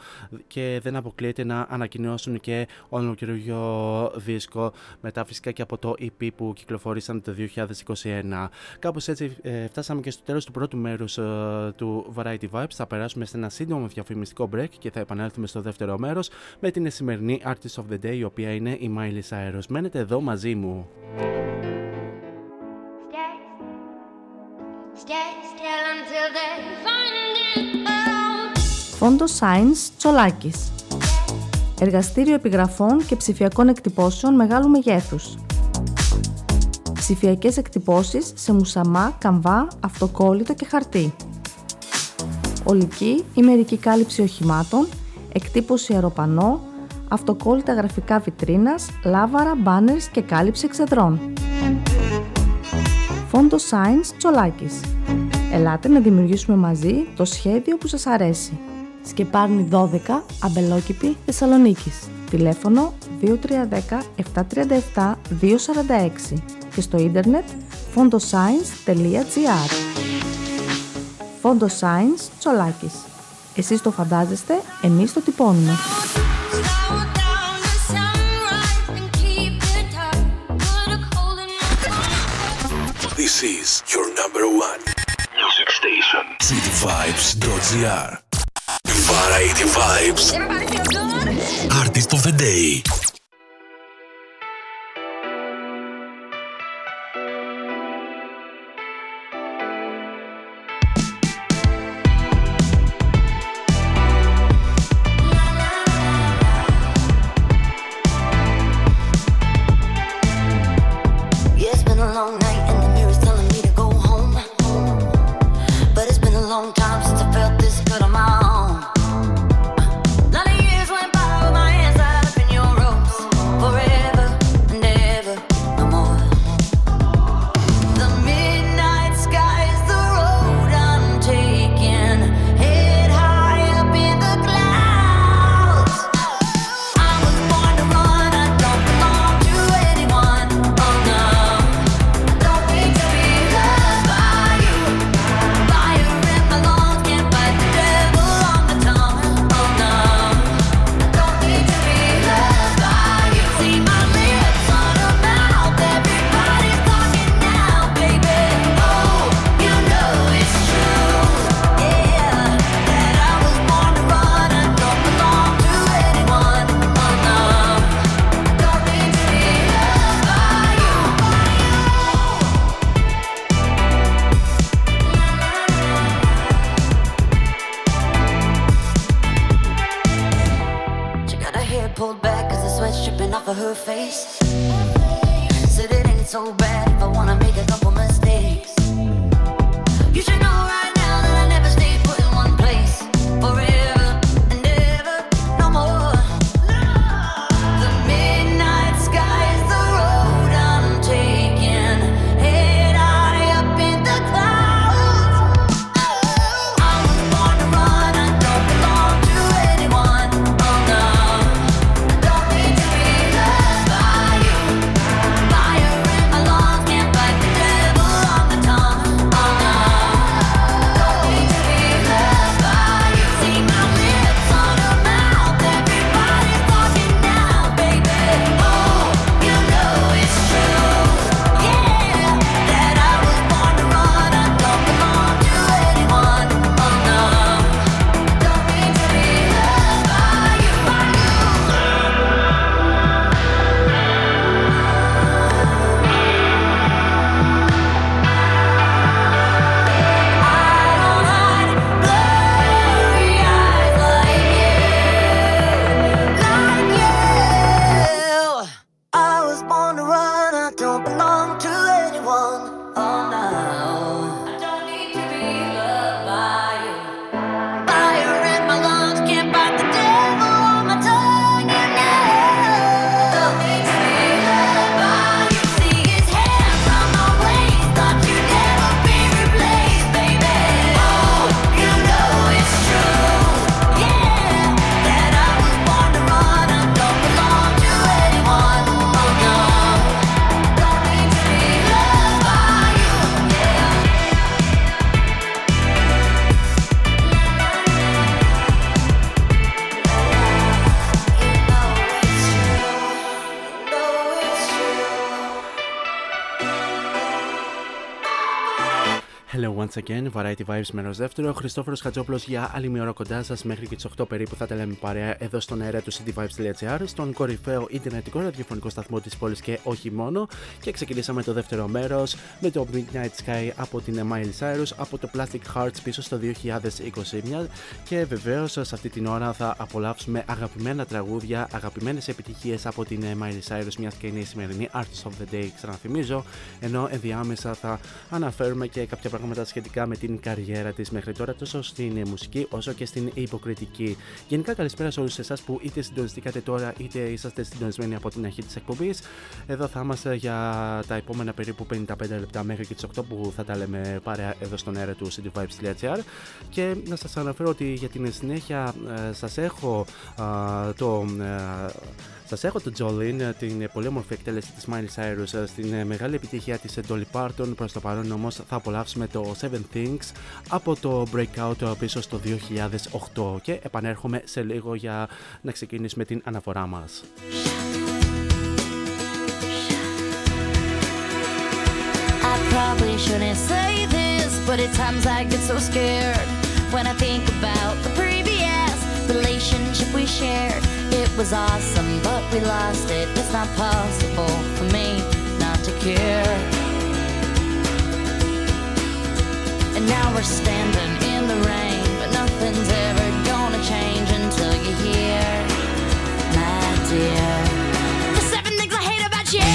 και δεν αποκλείεται να ανακοινώσουν και ολοκαιριό δίσκο μετά φυσικά και από το ι πι που κυκλοφορήσαν το δύο χιλιάδες είκοσι ένα. Κάπως έτσι ε, φτάσαμε και στο τέλος του πρώτου μέρους ε, του Variety Vibes. Θα περάσουμε σε ένα σύντομο διαφημιστικό break και θα επανέλθουμε στο δεύτερο μέρος με την σημερινή Artist of the Day, η οποία είναι η Miley Cyrus. Μένετε εδώ μαζί μου. Φόντο Science Τσολάκης. Εργαστήριο επιγραφών και ψηφιακών εκτυπώσεων μεγάλου μεγέθους. Ψηφιακές εκτυπώσεις σε μουσαμά, καμβά, αυτοκόλλητο και χαρτί. Ολική ή μερική κάλυψη οχημάτων, εκτύπωση αεροπανό, αυτοκόλλητα γραφικά βιτρίνας, λάβαρα, μπάνερς και κάλυψη εξεδρών. Φόντο Science Τσολάκης. Ελάτε να δημιουργήσουμε μαζί το σχέδιο που σας αρέσει. Σκεπάρνη δώδεκα, Αμπελόκηπη, Θεσσαλονίκης. Τηλέφωνο δύο τρία ένα μηδέν επτά τρία επτά δύο τέσσερα έξι και στο ίντερνετ fondoscience τελεία τζι αρ. Φόντο Science Τσολάκης. Εσείς το φαντάζεστε, εμείς το τυπώνουμε. This is your number one music station. City Vibes τελεία τζι αρ. Variety Vibes. Everybody feel good? Artist of the day. once again, Variety Vibes μέρος δεύτερο. Χριστόφορος Χατζόπουλος για άλλη μια ώρα κοντά σας μέχρι και τις οκτώ περίπου θα τα λέμε παρέα εδώ στον αέρα του City Vibes τελεία τζι άρ, στον κορυφαίο ιντερνετικό ραδιοφωνικό σταθμό της πόλης και όχι μόνο. Και ξεκινήσαμε το δεύτερο μέρος με το Midnight Sky από την Miley Cyrus, από το Plastic Hearts πίσω στο δύο χιλιάδες είκοσι ένα. Και βεβαίως σε αυτή την ώρα θα απολαύσουμε αγαπημένα τραγούδια, αγαπημένες επιτυχίες από την Miley Cyrus, μιας και είναι η σημερινή Artist of the Day, ξαναθυμίζω, ενώ ενδιάμεσα θα αναφέρουμε και κάποια πράγματα σχετικά με την καριέρα της μέχρι τώρα, τόσο στην μουσική όσο και στην υποκριτική. Γενικά, καλησπέρα σε όλους εσάς που είτε συντονιστήκατε τώρα είτε είσαστε συντονισμένοι από την αρχή της εκπομπής. Εδώ θα είμαστε για τα επόμενα περίπου πενήντα πέντε λεπτά μέχρι και τις οκτώ που θα τα λέμε παρέα εδώ στον αέρα του City Vibes τελεία τζι άρ. Και να σας αναφέρω ότι για την συνέχεια ε, σας έχω ε, το... Ε, Σας έχω το Jolene, την πολύ όμορφη εκτέλεση της Miley Cyrus στην μεγάλη επιτυχία της Dolly Parton. Προς το παρόν όμως θα απολαύσουμε το Seven Things από το Breakout πίσω στο δύο χιλιάδες οκτώ και επανέρχομαι σε λίγο για να ξεκινήσουμε την αναφορά μας. Relationship we shared, it was awesome, but we lost it. It's not possible for me not to care. And now we're standing in the rain, but nothing's ever gonna change until you hear, my dear, the seven things I hate about you.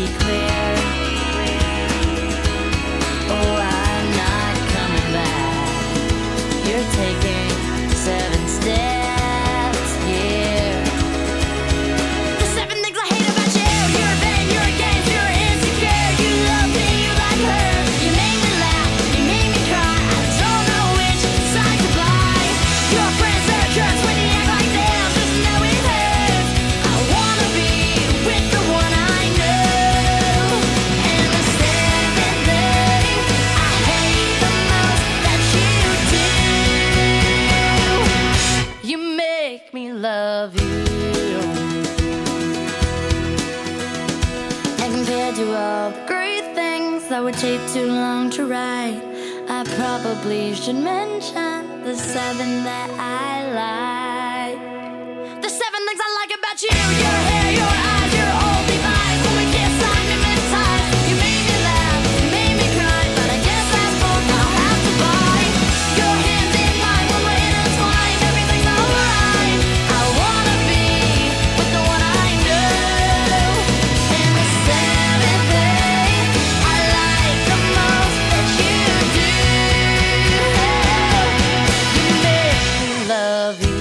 Be clear. Oh, I'm not coming back. You're taking seven steps. Would take too long to write. I probably should mention the seven that I like. The seven things I like about you. Your hair, your eyes, your whole device. When we kiss, I'm hypnotized. You made me laugh, you made me cry, but I guess that's both I'll have to buy. Your hands in mine, when we're intertwined, everything's alright. I wanna be with the one I know, and the seventh thing love you.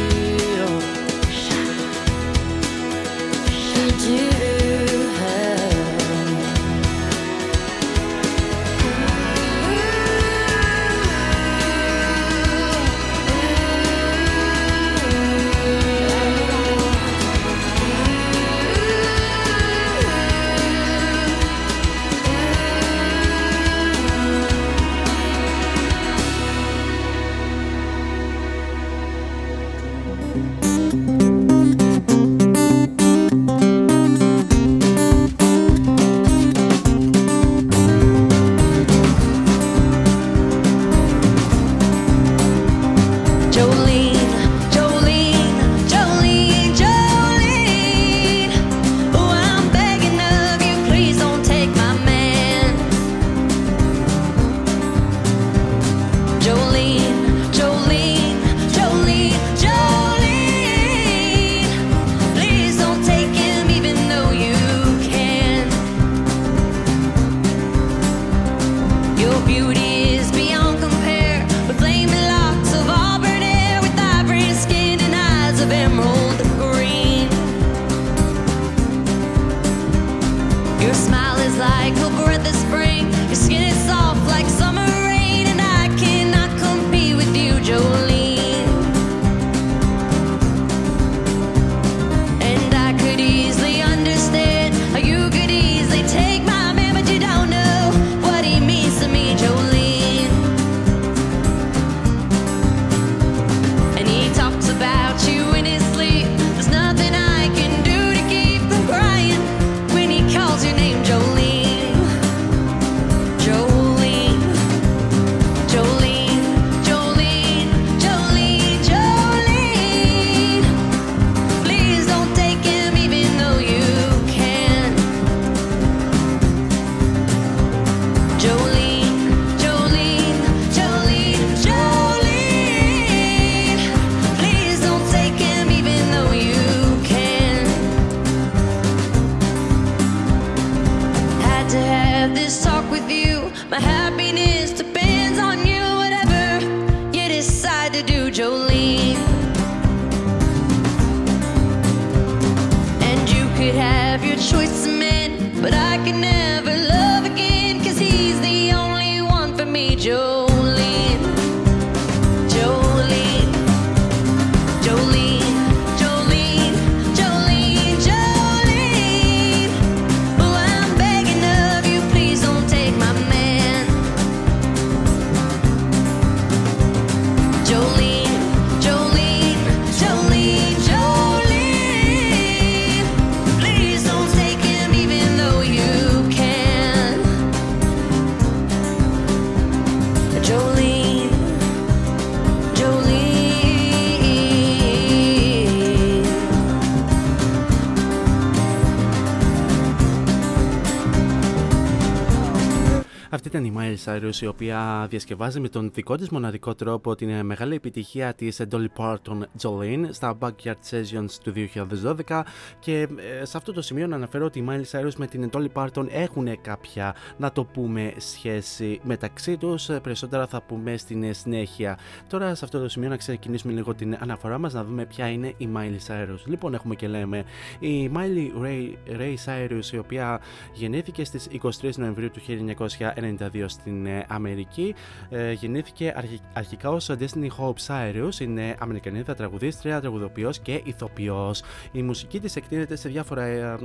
Ήταν η Miley Cyrus, η οποία διασκευάζει με τον δικό της μοναδικό τρόπο την μεγάλη επιτυχία της Dolly Parton Jolene στα Backyard Sessions του δύο χιλιάδες δώδεκα, και σε αυτό το σημείο να αναφέρω ότι η Miley Cyrus με την Dolly Parton έχουν κάποια, να το πούμε, σχέση μεταξύ τους, περισσότερα θα πούμε στην συνέχεια. Τώρα σε αυτό το σημείο να ξεκινήσουμε λίγο την αναφορά μας, να δούμε ποια είναι η Miley Cyrus. Λοιπόν, έχουμε και λέμε η Miley Ray, Ray Cyrus, η οποία γεννήθηκε στις εικοστή τρίτη Νοεμβρίου του χίλια εννιακόσια ενενήντα στην Αμερική. Ε, γεννήθηκε αρχι, αρχικά ως Destiny Hope Cyrus, είναι Αμερικανίδα τραγουδίστρια, τραγουδοποιός και ηθοποιός. Η μουσική της εκτείνεται σε διάφορα ε,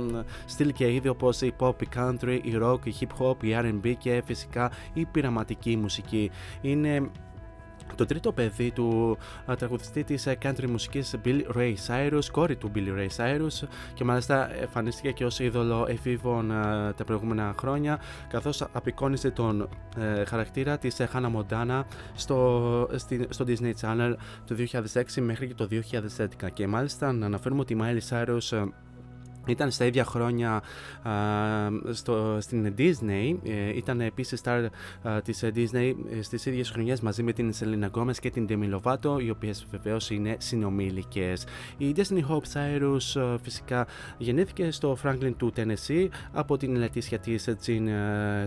στυλ και είδη, όπως η pop, η country, η rock, η hip hop, η αρ εν μπι και φυσικά η πειραματική μουσική. Είναι το τρίτο παιδί του τραγουδιστή της country μουσικής Billy Ray Cyrus, κόρη του Billy Ray Cyrus, και μάλιστα εμφανίστηκε και ως είδωλο εφήβων τα προηγούμενα χρόνια, καθώς απεικόνισε τον ε, χαρακτήρα της Hannah Montana στο, στη, στο Disney Channel το δύο χιλιάδες έξι μέχρι και το δύο χιλιάδες έντεκα. Και μάλιστα να αναφέρουμε ότι η Miley Cyrus ε, ήταν στα ίδια χρόνια α, στο, στην Disney, ε, ήταν επίσης star α, της Disney στις ίδιες χρονιές μαζί με την Selena Gomez και την Demi Lovato, οι οποίες βεβαίως είναι συνομήλικες. Η Destiny Hope Cyrus α, φυσικά γεννήθηκε στο Franklin του Tennessee από την λατήσια της Jean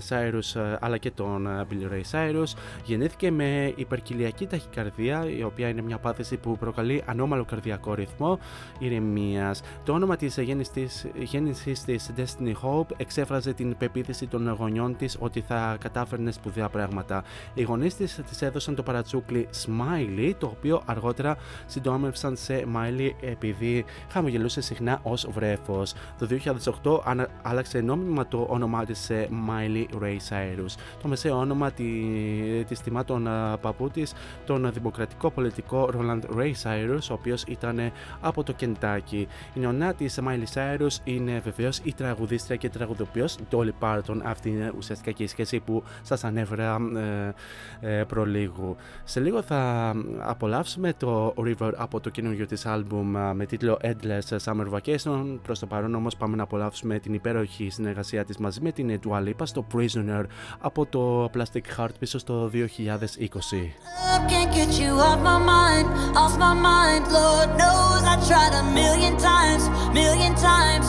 Cyrus α, αλλά και τον α, Billy Ray Cyrus. Γεννήθηκε με υπερκυλιακή ταχυκαρδία, η οποία είναι μια πάθηση που προκαλεί ανώμαλο καρδιακό ρυθμό ηρεμίας. Το όνομα της γέννησης της Η γέννησή της Destiny Hope εξέφραζε την πεποίθηση των γονιών της ότι θα κατάφερνε σπουδαία πράγματα. Οι γονείς της της έδωσαν το παρατσούκλι Smiley, το οποίο αργότερα συντόμευσαν σε Miley επειδή χαμογελούσε συχνά ως βρέφος. Το δύο χιλιάδες οκτώ ανα... άλλαξε νόμιμα το όνομά της σε Miley Ray Cyrus. Το μεσαίο όνομα τη... της τιμά τον παππού της, τον δημοκρατικό πολιτικό Roland Ray Cyrus, ο οποίος ήταν από το Κεντάκι. Η νεονά της Miley Cyrus είναι βεβαίως η τραγουδίστρια και τραγουδοποιός Dolly Parton. Αυτή είναι ουσιαστικά και η σχέση που σας ανέφερα ε, ε, προλίγου. Σε λίγο θα απολαύσουμε το River από το καινούργιο της άλμπουμ με τίτλο Endless Summer Vacation. Προς το παρόν όμως πάμε να απολαύσουμε την υπέροχη συνεργασία της μαζί με την Dua Lipa στο Prisoner από το Plastic Hearts πίσω στο δύο χιλιάδες είκοσι. Times.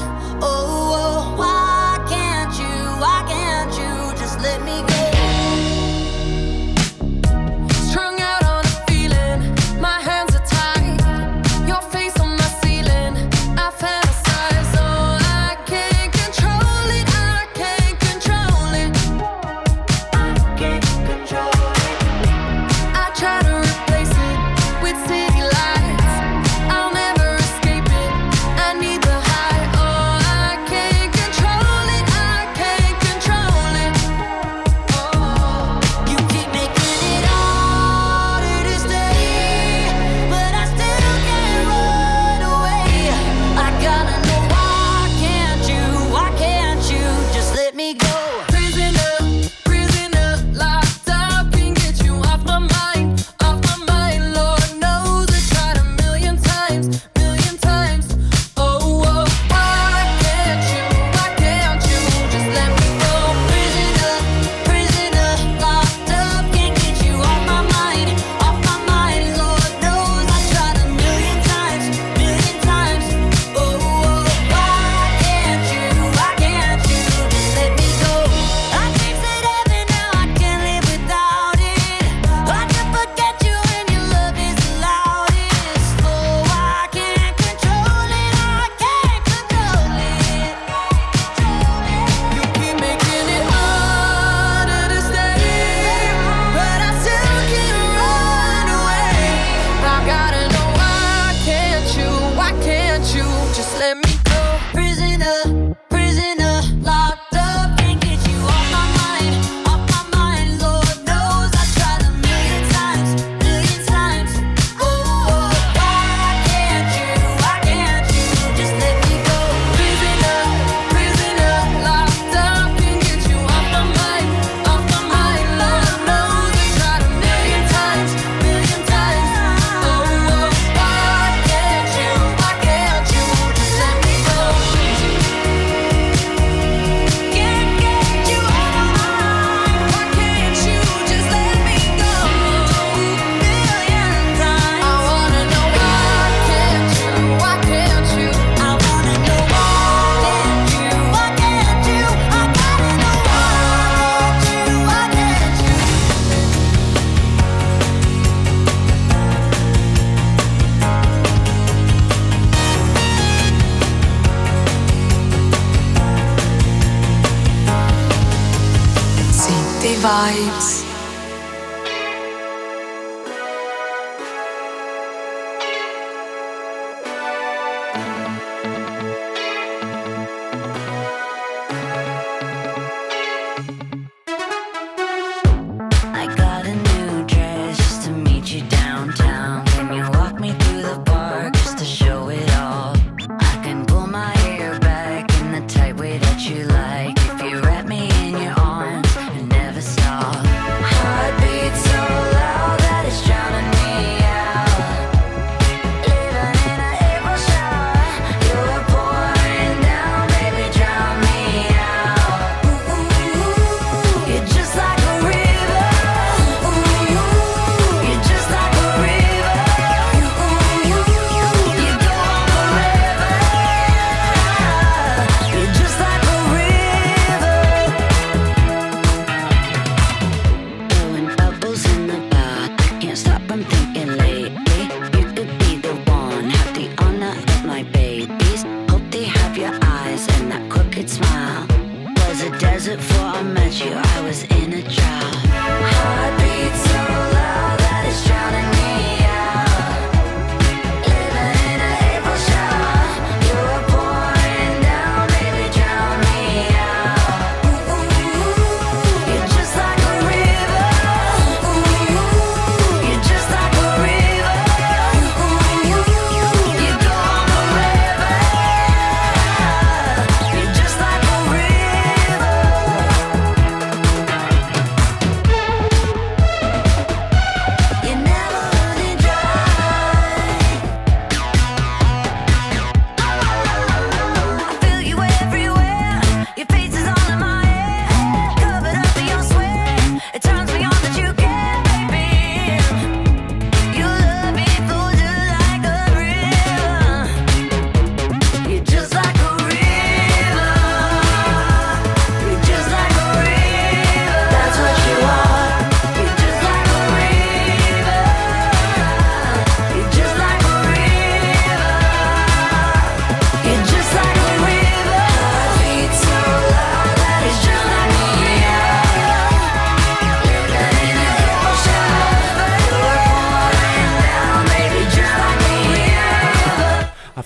Oh, oh, why can't you, why can't you just let me go? Vibes.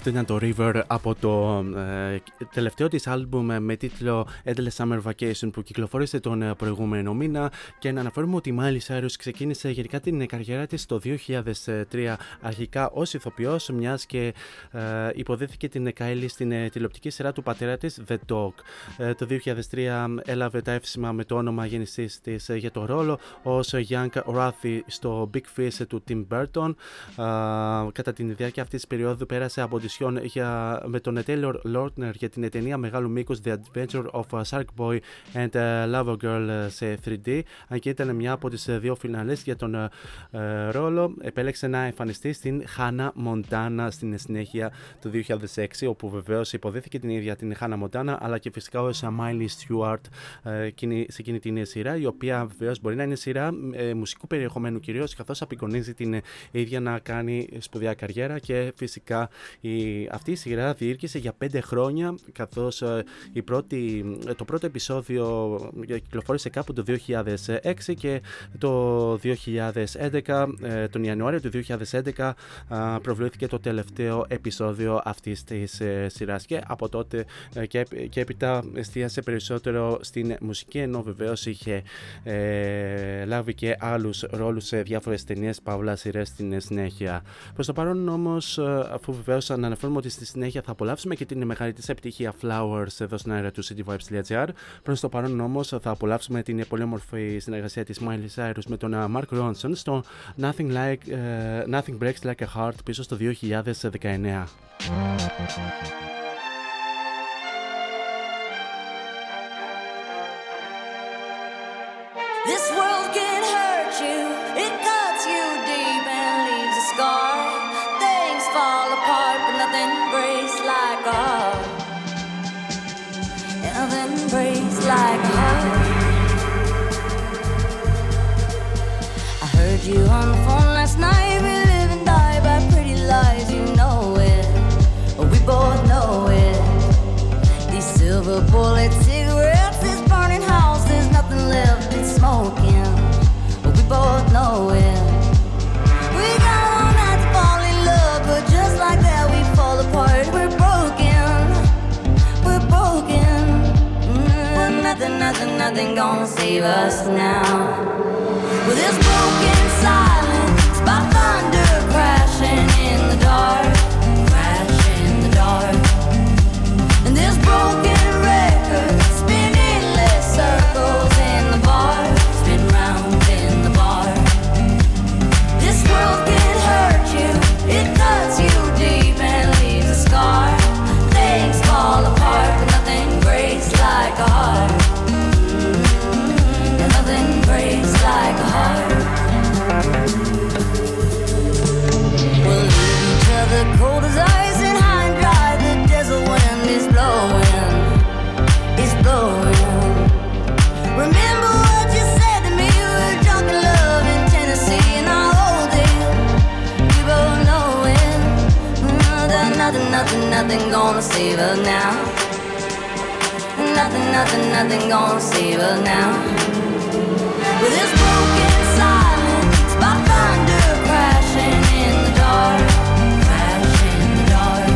Ήταν το River από το ε, τελευταίο της άλμπουμ με τίτλο Endless Summer Vacation που κυκλοφόρησε τον προηγούμενο μήνα, και να αναφέρουμε ότι η Miley Cyrus ξεκίνησε γενικά την καριέρα της το δύο χιλιάδες τρία αρχικά ως ηθοποιός, μιας και ε, υποδέθηκε την Kylie στην ε, τηλεοπτική σειρά του πατέρα της The Dog. Ε, το δύο χιλιάδες τρία έλαβε τα εύσημα με το όνομα γέννησής της ε, για το ρόλο ως Young Ruthie στο Big Fish του Tim Burton. Ε, κατά την διάρκεια αυτής της περίοδου πέρασε από τις Για, με τον Taylor Lautner για την ταινία μεγάλου μήκους The Adventure of Shark Boy and Lava Girl σε θρι ντι, αν και ήταν μια από τις δύο φιναλές για τον ε, ρόλο. Επέλεξε να εμφανιστεί στην Hannah Montana στην συνέχεια του δύο χιλιάδες έξι, όπου βεβαίως υποδέθηκε την ίδια την Hannah Montana αλλά και φυσικά ως Miley Stewart ε, σε εκείνη την σειρά, η οποία βεβαίως μπορεί να είναι σειρά ε, μουσικού περιεχομένου κυρίως, καθώς απεικονίζει την ε, ίδια να κάνει σπουδαία καριέρα, και φυσικά η αυτή η σειρά διήρκησε για πέντε χρόνια, καθώς η πρώτη, το πρώτο επεισόδιο κυκλοφόρησε κάπου το δύο χιλιάδες έξι, και το δύο χιλιάδες έντεκα, τον Ιανουάριο του δύο χιλιάδες έντεκα προβλήθηκε το τελευταίο επεισόδιο αυτής της σειράς, και από τότε και, και έπειτα εστίασε περισσότερο στην μουσική, ενώ βεβαίως είχε ε, λάβει και άλλους ρόλους σε διάφορες ταινίες παύλα σειρές στην συνέχεια. Προς το παρόν όμως, αφού βεβαίως αναφέρουμε ότι στη συνέχεια θα απολαύσουμε και την μεγάλη της επιτυχία Flowers εδώ στην αέρα του City Vibes τελεία τζι άρ. Προς το παρόν όμως θα απολαύσουμε την πολύ όμορφη συνεργασία της Miley Cyrus με τον Mark Ronson στο Nothing, like, uh, Nothing Breaks Like a Heart πίσω στο δύο χιλιάδες δεκαεννέα. This world can hurt you, it cuts you deep and leaves a scar. Fall apart, but nothing breaks like a heart. Nothing breaks like a heart. I heard you on the phone last night. We live and die by pretty lies, you know it. We both know it. These silver bullet cigarettes, this burning house, there's nothing left, it's smoking. nothing gonna save us now. With this broken silence by thunder crashing in the dark, crash in the dark. And this broken record spinning endless circles in the bar, spin round in the bar. This world can hurt you, it cuts you deep and leaves a scar. Things fall apart, but nothing breaks like a heart. Mm-hmm. Nothing breaks like a heart. We'll leave each other cold as ice and high and dry. The desert wind is blowing, it's blowing. Remember what you said to me, we were drunk in love in Tennessee. And I hold it, we both know it. Mm, that nothing, nothing, nothing gonna save us now. Nothing, nothing, nothing gonna save us now. With this broken silence by thunder crashing in the dark, crashing in the dark.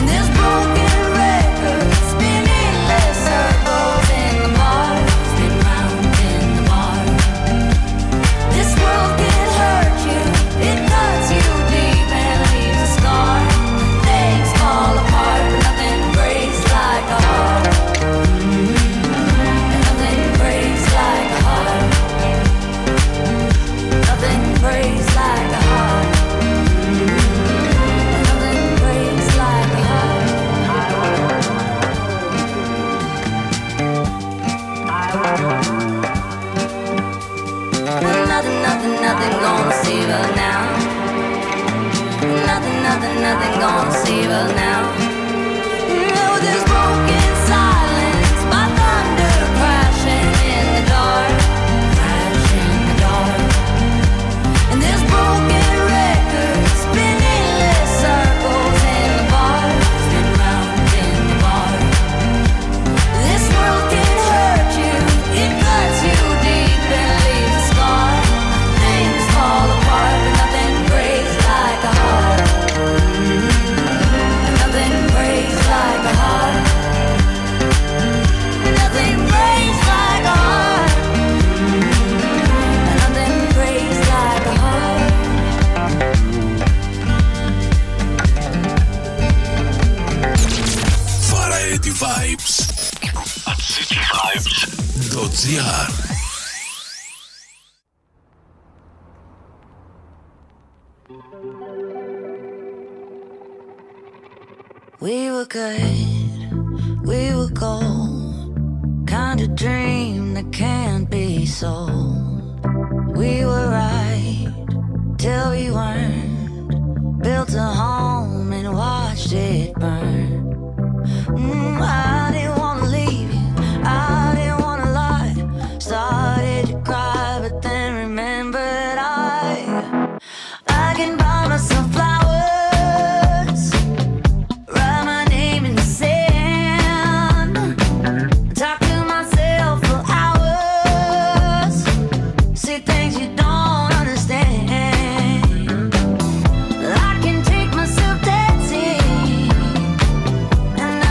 And this broken record spinning less circles in the bar, spin round in the bar. This world can hurt you, it cuts you deep and leaves a scar. Things fall apart, but nothing breaks like a heart. Nothing breaks like a heart. Nothing breaks like a heart. Nothing breaks like a heart. Nothing, nothing, nothing gonna save us now. Nothing, nothing, nothing gonna save us now. You know this broken silence by thunder crashing in the dark, crash in the dark. And this broken record spinning less circles in the bar, spin round in the bar. This world can hurt you, it cuts you deep and leaves a scar. Things fall apart, but nothing breaks like a heart. Nothing breaks like a heart. Nothing breaks like a heart. Nothing breaks like a heart. Variety Vibes at city vibes dot g r. We were good, we were gold, kind of dream that can't be sold. We were right till we weren't, built a home and watched it burn. Mm, I didn't wanna leave you, I didn't wanna lie. Started to cry, but then remembered I I can buy myself flowers, write my name in the sand, talk to myself for hours, see things you don't understand. I can take myself dancing, and I can hold my own head.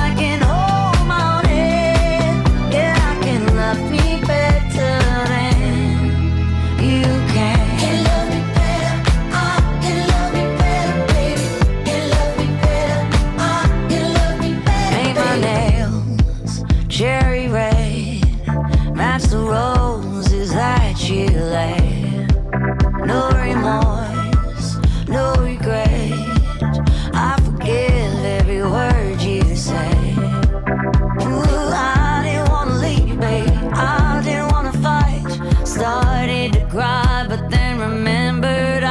Yeah, I can love me better than you can. Can love me better, I can love me better, baby. Can love me better, I can love me better. Paint my nails cherry red, match the roses that you laid. No remorse, no regret, I forgive every word you say. Ooh, I didn't wanna leave you, babe. I didn't wanna fight. Started to cry, but then remembered I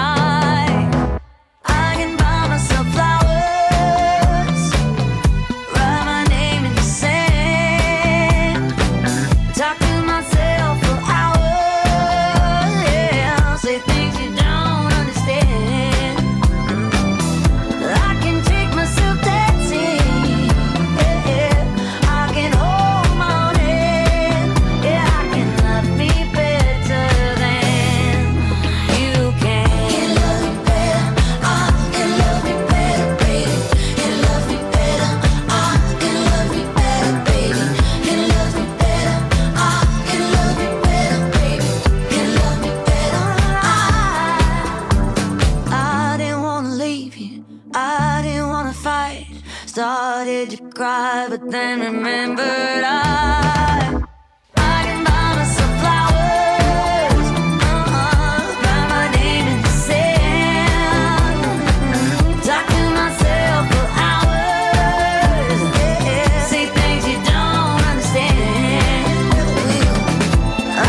I can buy myself flowers, write my name in the sand, talk to myself for hours. Yeah, say things you don't understand. I can take myself dancing, yeah, yeah. I can hold my own head, yeah. I can love me better than you cry, but then remembered I I can buy myself flowers, uh-huh, write my name in the sand, talk to myself for hours, yeah. Say things you don't understand.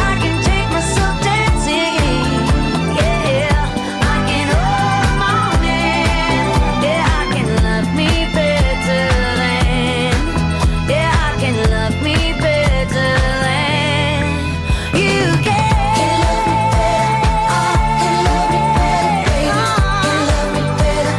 I can take myself dancing, yeah. I can hold my own hand, yeah. I can love me better than, yeah. I can love me better than you can. Can love me better.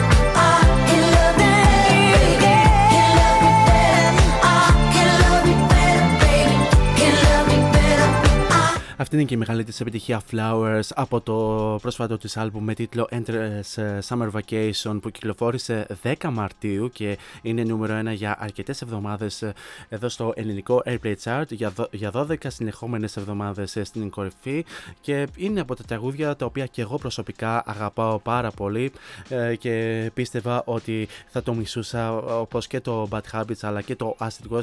I can love me better, baby. Can love me better. I can love me better, baby. Can love me better. I can love me better, baby. Can love me better. I Αυτή είναι και η μεγαλύτερη επιτυχία Flowers από το πρόσφατο της άλμπουμ με τίτλο Endless Summer Vacation που κυκλοφόρησε δέκα Μαρτίου και είναι νούμερο ένα για αρκετές εβδομάδες εδώ στο ελληνικό Airplay Chart για δώδεκα συνεχόμενες εβδομάδες στην κορυφή και είναι από τα τραγούδια τα οποία και εγώ προσωπικά αγαπάω πάρα πολύ και πίστευα ότι θα το μισούσα όπως και το Bad Habits αλλά και το Acid Wash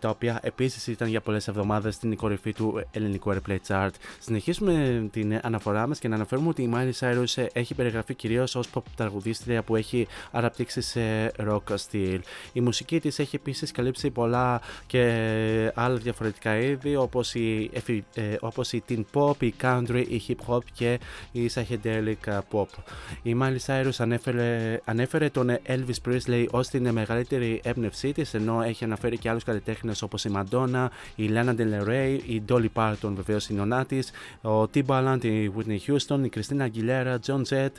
τα οποία επίσης ήταν για πολλές εβδομάδες στην κορυφή του ελληνικού Airplay Chart. Συνεχίσουμε την αναφορά μας και να αναφέρουμε ότι η Miley Cyrus έχει περιγραφεί κυρίως ως pop τραγουδίστρια που έχει αναπτύξει σε rock στυλ. Η μουσική της έχει επίσης καλύψει πολλά και άλλα διαφορετικά είδη όπως η, όπως η teen pop, η country, η hip hop και η psychedelic pop. Η Miley Cyrus ανέφερε, ανέφερε τον Elvis Presley ως την μεγαλύτερη έμπνευσή της ενώ έχει αναφέρει και άλλους καλλιτέχνες όπως η Madonna, η Lana Del Rey, η Dolly Parton βεβαίως η νονά της, ο Timbaland, η Whitney Houston, η Christina Aguilera, John Jett,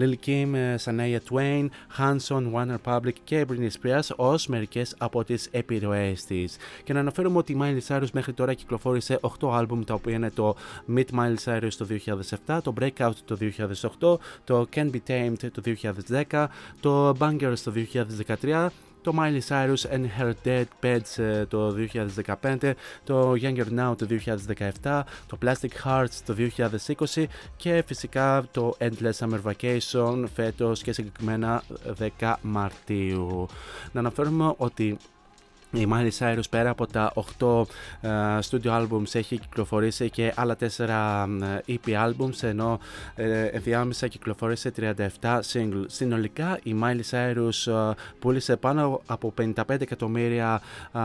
Lil Kim, Shania Twain, Hanson, One Republic και Britney Spears ως μερικές από τις επιρροές της. Και να αναφέρουμε ότι η Miley Cyrus μέχρι τώρα κυκλοφόρησε οκτώ άλμπουμ τα οποία είναι το Meet Miley Cyrus το δύο χιλιάδες επτά, το Breakout το δύο χιλιάδες οκτώ, το Can't Be Tamed το δύο χιλιάδες δέκα, το Bangers το δύο χιλιάδες δεκατρία, το Miley Cyrus and Her Dead Pets το δύο χιλιάδες δεκαπέντε, το Younger Now το δύο χιλιάδες δεκαεπτά, το Plastic Hearts το δύο χιλιάδες είκοσι και φυσικά το Endless Summer Vacation φέτος και συγκεκριμένα δέκα Μαρτίου. Να αναφέρουμε ότι η Miley Cyrus πέρα από τα οκτώ uh, studio albums έχει κυκλοφορήσει και άλλα τέσσερα E P albums ενώ uh, ενδιάμεσα κυκλοφόρησε τριάντα επτά singles. Συνολικά η Miley Cyrus uh, πούλησε πάνω από πενήντα πέντε εκατομμύρια uh,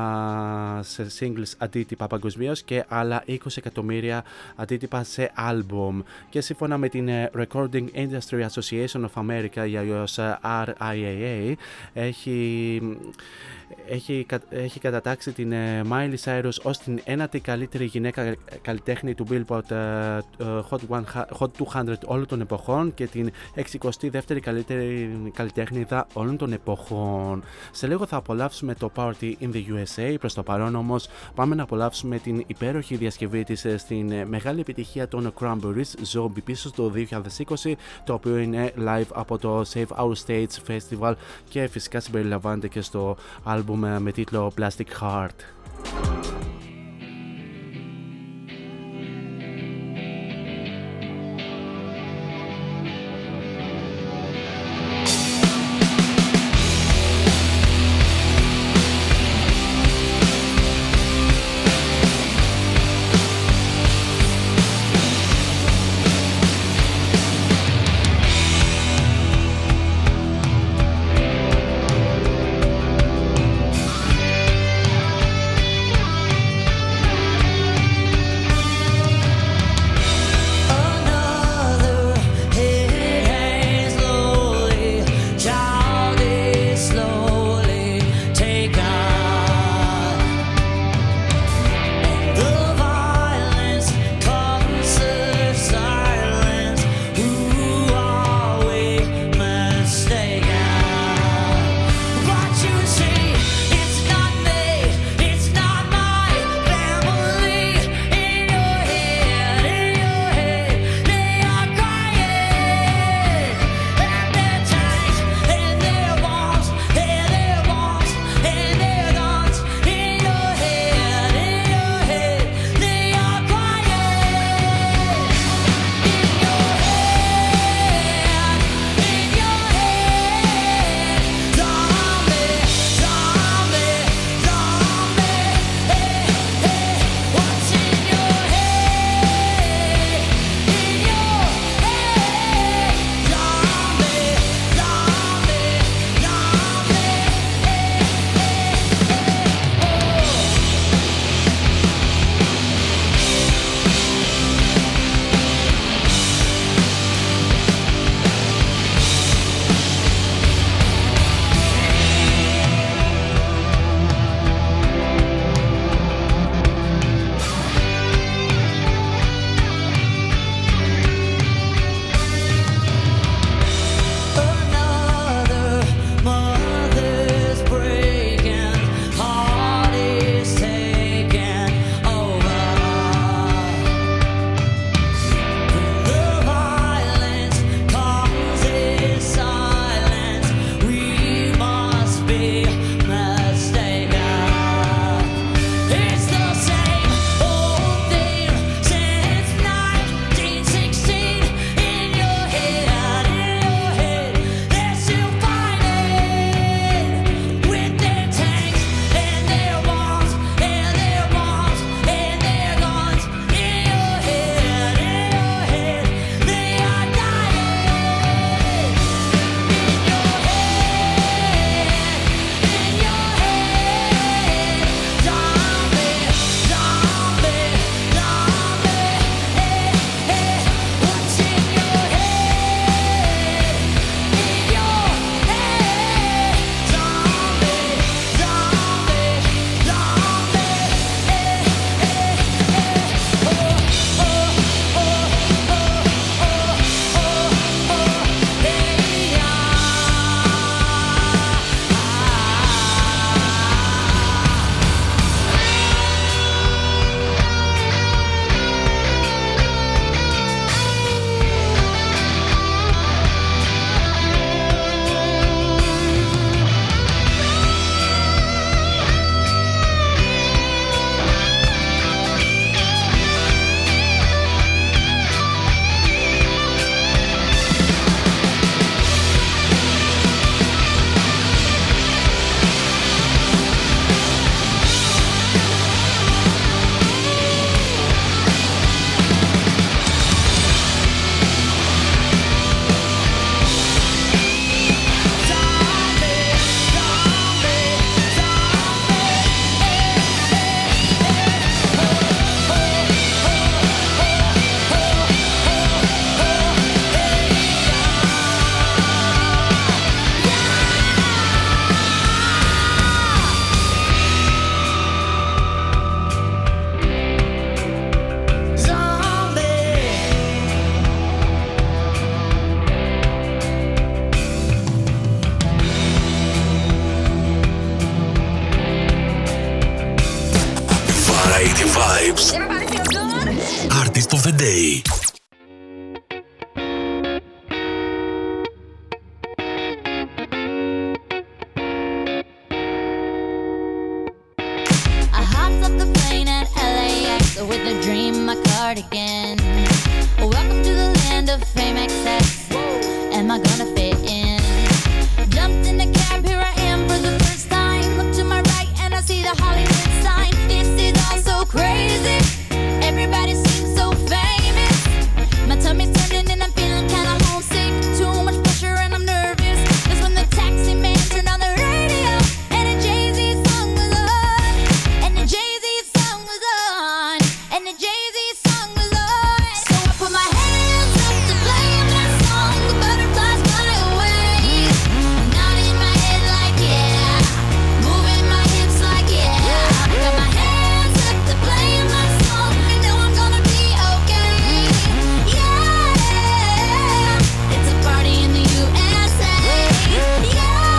σε singles αντίτυπα παγκοσμίως και άλλα είκοσι εκατομμύρια αντίτυπα σε album. Και σύμφωνα με την Recording Industry Association of America για R I A A έχει... Έχει, έχει κατατάξει την Miley Cyrus ως την ένατη καλύτερη γυναίκα καλλιτέχνη του Billboard Hot εκατό όλων των εποχών και την εξηκοστή δεύτερη καλύτερη καλλιτέχνηδα όλων των εποχών. Σε λίγο θα απολαύσουμε το Party in the U S A, προς το παρόν όμως πάμε να απολαύσουμε την υπέροχη διασκευή της στην μεγάλη επιτυχία των Cranberries Zombie πίσω στο δύο χιλιάδες είκοσι, το οποίο είναι live από το Save Our Stage Festival και φυσικά συμπεριλαμβάνεται και στο άλμπουμ με τίτλο Plastic Heart. Vibes. Artist of the Day. I hopped off the plane at L A X with a dream, my cardigan. Welcome to the land of fame, excess. Am I gonna fit in? Jumped in the cab, here I am for the first time. Look to my right and I see the Hollywood sign. This is all so crazy. Everybody seems so famous. My tummy's turning and I'm feeling kinda homesick. Too much pressure and I'm nervous. That's when the taxi man turned on the radio and the Jay-Z song was on. And the Jay-Z song was on. And the Jay-Z song was on. So I put my hands up to play that song. The butterflies fly away. Nodding my head like yeah. Moving my hips like yeah. I got my hands up to play my song. You know I'm gonna be okay. Yeah. It's a party in the U S A. Yeah. It's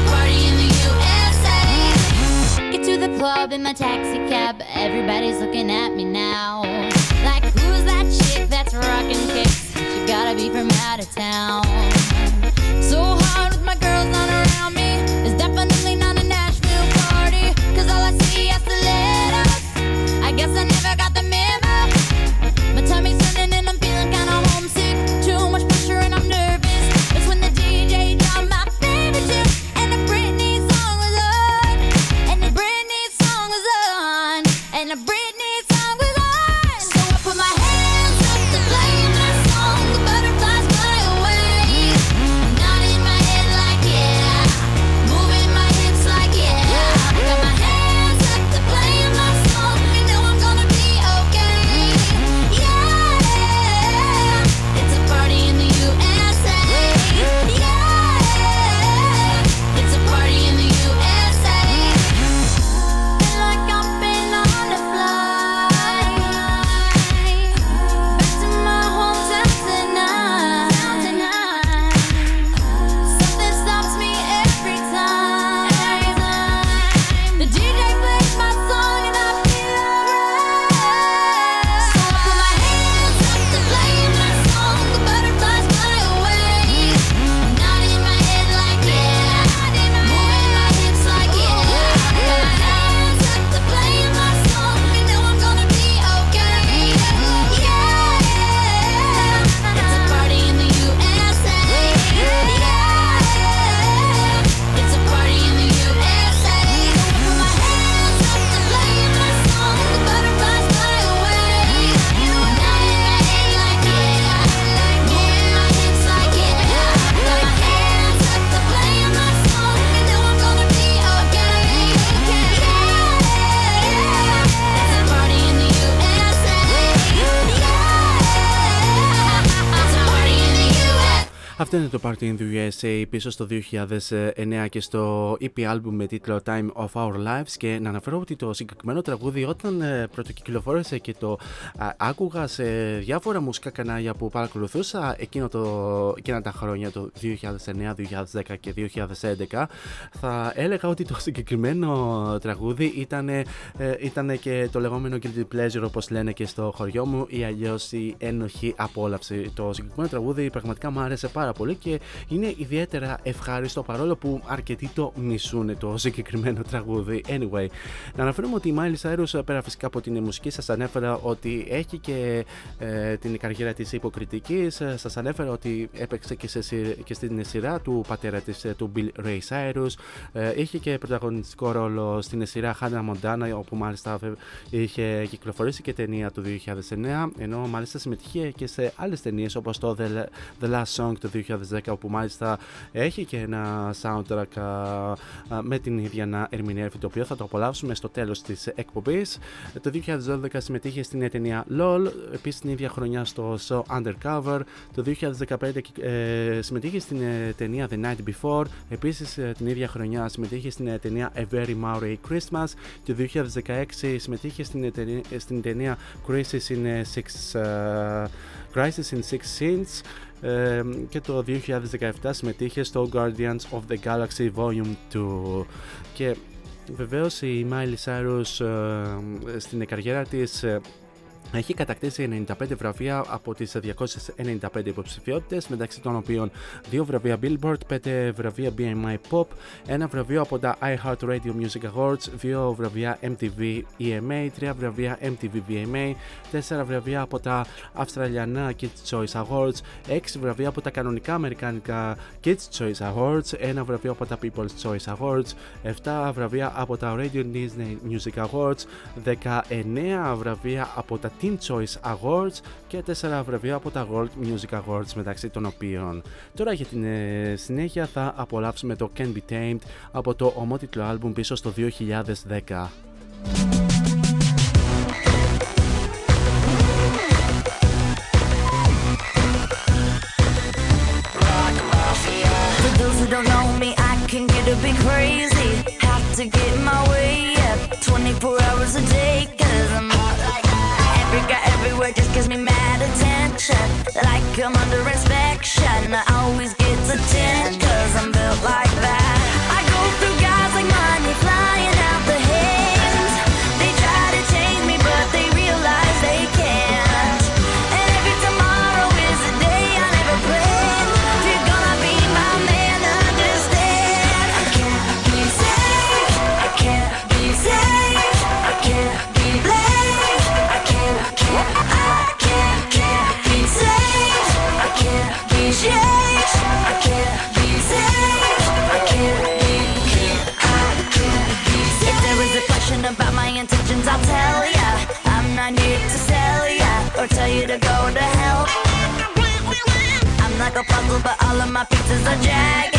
a party in the U S A. Get to the club in my taxi cab. Everybody's looking at me now. Like who's that chick that's rockin' kicks? She gotta be from out of town. So hard with my girls not around me. It's definitely not a Nashville party. Cause all I see is the letters. I guess I never got the memo. My tummy's turning and I'm feeling kinda homesick. Too much pressure and I'm nervous. That's when the D J dropped my favorite tune. And the Britney song was on. And the Britney song was on. And the Britney song was on. So I put my hands up to play that song. The butterflies fly away. Nodding my head like yeah. Moving my hips like yeah. I got my hands up to play my song. You know I'm gonna be okay. Yeah. It's a party in the U S A. Yeah. It's a party in the U S A. Feel like I've been on a flight. Back to my hometown tonight. Something stops me every time. The D J plays my song and I feel alright. So I put my hands up to play my song. The butterflies fly away. Nodding my head like yeah. Moving my hips like yeah. I got my hands up to play my song. You know I'm gonna be okay. Yeah. It's a party in the U S A. Yeah. It's a party in the U S A. Put my hands up to play my song. The butterflies fly away. Nodding my head like yeah. Moving my hips like yeah. I got my hands up to play my song. You know I'm gonna be okay. Yeah. It's a party in the U S A. Yeah. It's a party in the U S A. Αυτό είναι το Party in the U S A πίσω στο δύο χιλιάδες εννιά και στο ι πι album με τίτλο Time of Our Lives, και να αναφέρω ότι το συγκεκριμένο τραγούδι όταν ε, πρωτοκυκλοφόρησε και το α, άκουγα σε διάφορα μουσικά κανάλια που παρακολουθούσα εκείνο το, εκείνα τα χρόνια, το δύο χιλιάδες εννιά, δύο χιλιάδες δέκα και δύο χιλιάδες έντεκα, θα έλεγα ότι το συγκεκριμένο τραγούδι ήταν, ε, ήταν και το λεγόμενο guilty pleasure, όπως λένε και στο χωριό μου, ή αλλιώς η ένοχη απόλαυση. Το συγκεκριμένο τραγούδι πραγματικά μου άρεσε πάρα πολύ και είναι ιδιαίτερα ευχάριστο, παρόλο που αρκετοί το μισούνε το συγκεκριμένο τραγούδι. Anyway, να αναφέρουμε ότι η Miley Cyrus, πέρα φυσικά από την μουσική, σας ανέφερα ότι έχει και ε, την καριέρα της υποκριτικής. Σας ανέφερα ότι έπαιξε και, σε, και στην σειρά του πατέρα της, του Bill Ray Cyrus. Ε, είχε και πρωταγωνιστικό ρόλο στην σειρά Hannah Montana, όπου μάλιστα είχε κυκλοφορήσει και ταινία του δύο χιλιάδες εννιά, ενώ μάλιστα συμμετείχε και σε άλλες ταινίες όπως το The, The Last Song το δύο χιλιάδες δέκα, όπου μάλιστα έχει και ένα soundtrack α, με την ίδια να ερμηνεύει, το οποίο θα το απολαύσουμε στο τέλος της εκπομπής. Το δύο χιλιάδες δώδεκα συμμετείχε στην ταινία LOL, επίσης την ίδια χρονιά στο show Undercover. Το δύο χιλιάδες δεκαπέντε ε, συμμετείχε στην ταινία The Night Before, επίσης την ίδια χρονιά συμμετείχε στην ταινία A Very Maori Christmas. Το δύο χιλιάδες δεκαέξι συμμετείχε στην ταινία, στην ταινία Crisis in Six, uh, Crisis in Six Scenes. Ε, και το δύο χιλιάδες δεκαεπτά συμμετείχε στο Guardians of the Galaxy Volume δύο. Και Βεβαίως η Miley Cyrus ε, στην καριέρα της ε, έχει κατακτήσει ενενήντα πέντε βραβεία από τις διακόσιες ενενήντα πέντε υποψηφιότητες, μεταξύ των οποίων δύο βραβεία Billboard, πέντε βραβεία μπι εμ άι Pop, ένα βραβείο από τα iHeart Radio Music Awards, δύο βραβεία εμ τι βι ι εμ έι, τρία βραβεία εμ τι βι βι εμ έι, τέσσερα βραβεία από τα Αυστραλιανά Kids Choice Awards, έξι βραβεία από τα κανονικά Αμερικάνικα Kids Choice Awards, ένα βραβείο από τα People's Choice Awards, επτά βραβεία από τα Radio Disney Music Awards, δεκαεννέα βραβεία από τα Teen Choice Awards και τέσσερα βραβεία από τα World Music Awards, μεταξύ των οποίων. Τώρα για την ε, συνέχεια θα απολαύσουμε το Can't Be Tamed από το ομότιτλο άλμπουμ πίσω στο δύο χιλιάδες δέκα. Got everywhere just gives me mad attention, like I'm under inspection. I always get to ten, cause I'm built like that. I go through guys like mine, they flying out the hands. They try to change me, but they realize they can't. And every tomorrow is a day I never planned. If you're gonna be my man, understand. I can't be safe, I can't be safe, I can't be blamed. I can't, can't be safe. I can't be changed. I can't be safe. I can't be, can't, I can't be safe. If there is a question about my intentions, I'll tell ya. I'm not here to sell ya or tell you to go to hell. I'm like a puzzle, but all of my pieces are jagged.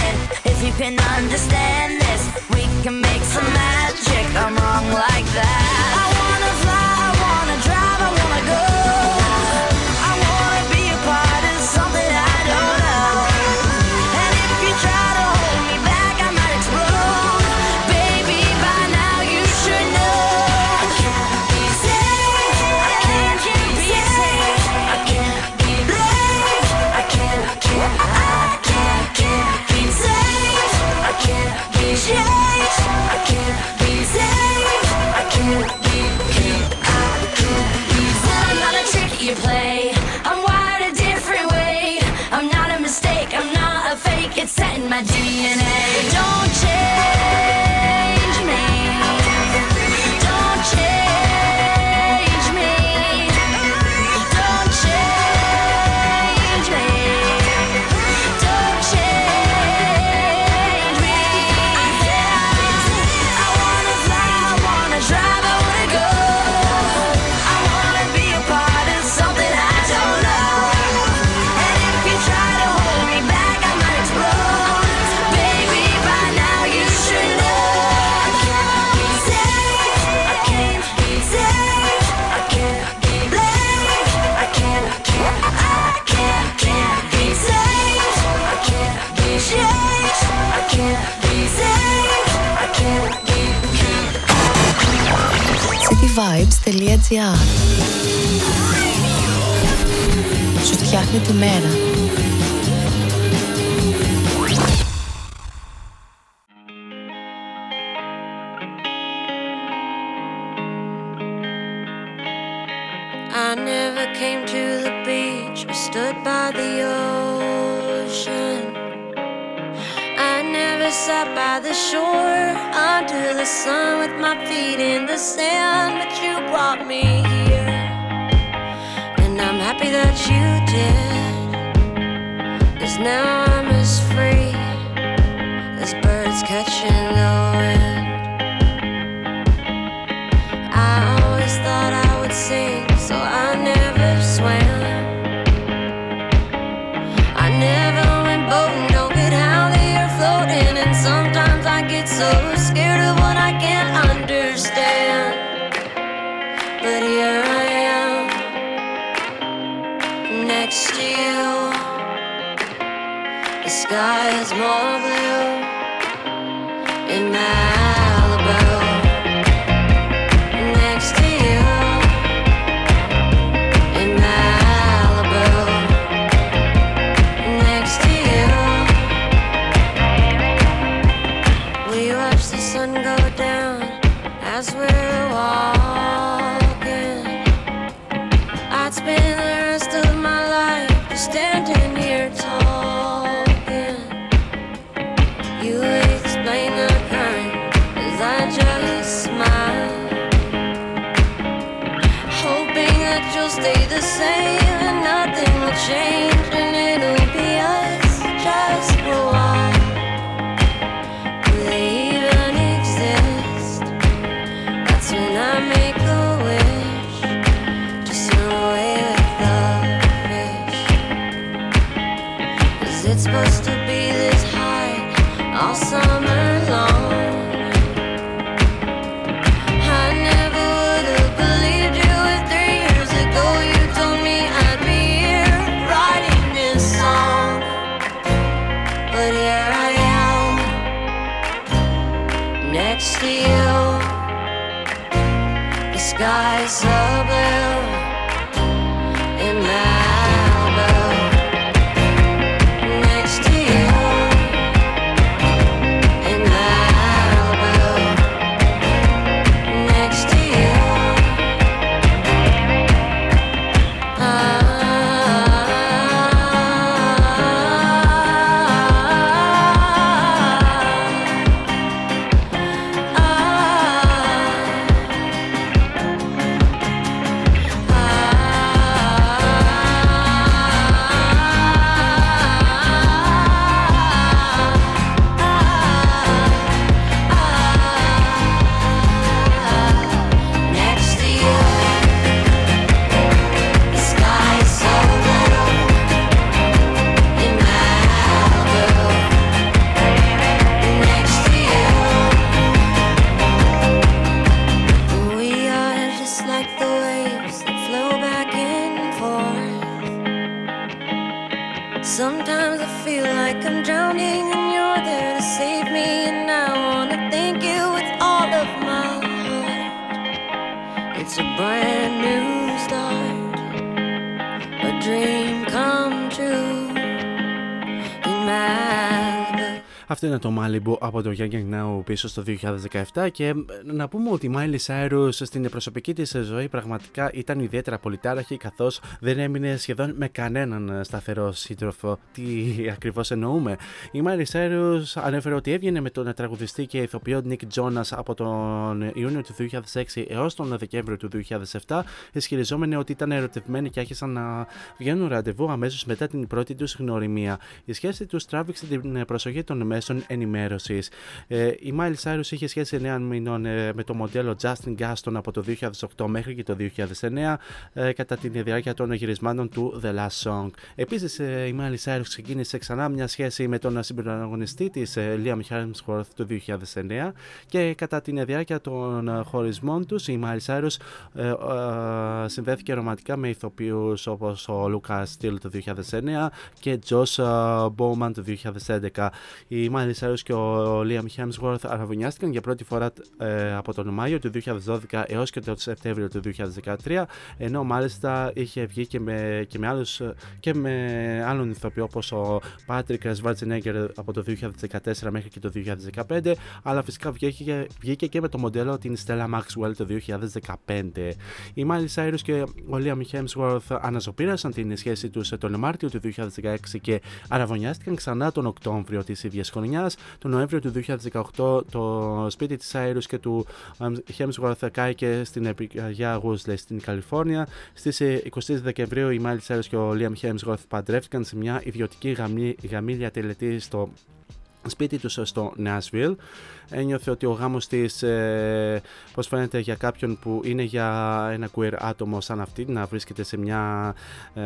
If you can understand this, we can make some magic. I'm wrong like that. I wanna fly. My ντι εν έι. Don't change me. Don't change me. Don't change me. Don't change me. I can't be safe. I wanna fly, I wanna drive, I wanna go. I wanna be a part of something I don't know. And if you try to hold me back, I might explode. Cityvibes.gr. Σου φτιάχνει τη μέρα. Sun go down. standing here talking. You explain the current as I just smile, hoping that you'll stay the same and nothing will change, and it'll be us just for a while. Do they even exist? That's when I make a wish to swim away with the fish. Is it supposed to be this high all summer long? I never would have believed you if three years ago you told me I'd be here writing this song. But here I am next to you. The sky's so blue in Malibu. Next to you in Malibu. Next to you. Ah, ah, ah. Next to you, the sky is so blue in Malibu. Next to you, we are just like the waves that flow back and forth. Sometimes I feel like I'm drowning and you're there to save me, and I wanna thank you with all of my heart. It's a brand new start, a dream come true in Malibu. Αυτό είναι το Malibu από το Young Young Now πίσω στο δύο χιλιάδες δεκαεπτά, και να πούμε ότι η Miley Cyrus στην προσωπική της ζωή πραγματικά ήταν ιδιαίτερα πολυτάραχη, καθώς δεν έμεινε σχεδόν με κανέναν σταθερό σύντροφο. Τι ακριβώς εννοούμε? Η Miley Cyrus ανέφερε ότι έβγαινε με τον τραγουδιστή και ηθοποιό Nick Jonas από τον Ιούνιο του δύο χιλιάδες έξι έως τον Δεκέμβριο του δύο χιλιάδες επτά, ισχυριζόμενη ότι ήταν ερωτευμένοι και άρχισαν να βγαίνουν ραντεβού αμέσως μετά την πρώτη τους γνωριμία. Η σχέση τους τράβηξε την προσοχή των μέσων ενημέρωσης. Ε, η Miley Cyrus είχε σχέση εννέα μηνών ε, με το μοντέλο Justin Gaston από το δύο χιλιάδες οκτώ μέχρι και το δύο χιλιάδες εννέα, ε, κατά τη διάρκεια των γυρισμάτων του The Last Song. Επίσης, ε, η Miley Cyrus ξεκίνησε ξανά μια σχέση με τον συμπραγωνιστή της ε, Liam Hemsworth το δύο χιλιάδες εννέα, και κατά τη διάρκεια των ε, χωρισμών τους η Miley Cyrus ε, ε, συνδέθηκε ρομαντικά με ηθοποιούς όπως ο Lucas Steele το δύο χιλιάδες εννέα και Josh Bowman το δύο χιλιάδες έντεκα. Η Miley Cyrus και ο Liam Hemsworth αραβωνιάστηκαν για πρώτη φορά ε, από τον Μάιο του δύο χιλιάδες δώδεκα έως και τον Σεπτέμβριο του δύο χιλιάδες δεκατρία, ενώ μάλιστα είχε βγει και με, και με, άλλους, και με άλλον ηθοποιό όπως ο Patrick Schwarzenegger από το δύο χιλιάδες δεκατέσσερα μέχρι και το δύο χιλιάδες δεκαπέντε, αλλά φυσικά βγήκε, βγήκε και με το μοντέλο την Stella Maxwell το δύο χιλιάδες δεκαπέντε. Η Miley Cyrus και ο Liam Hemsworth αναζωπήρασαν την σχέση τους τον Μάρτιο του δύο χιλιάδες δεκαέξι και αραβωνιάστηκαν ξανά τον Οκτώβριο της ίδιας χρονιάς. Τον Νοέμβριο του δύο χιλιάδες δεκαοκτώ το σπίτι της Cyrus και του Hemsworth κάηκε στην επικραγιά Γούσλε στην Καλιφόρνια. Στις εικοστή Δεκεμβρίου η Miley Cyrus και ο Liam Hemsworth παντρεύτηκαν σε μια ιδιωτική γαμή, γαμήλια τελετή στο σπίτι τους στο Nashville. Ένιωθε ότι ο γάμος της, ε, πώς φαίνεται για κάποιον που είναι για ένα queer άτομο σαν αυτή, να βρίσκεται σε μια ε,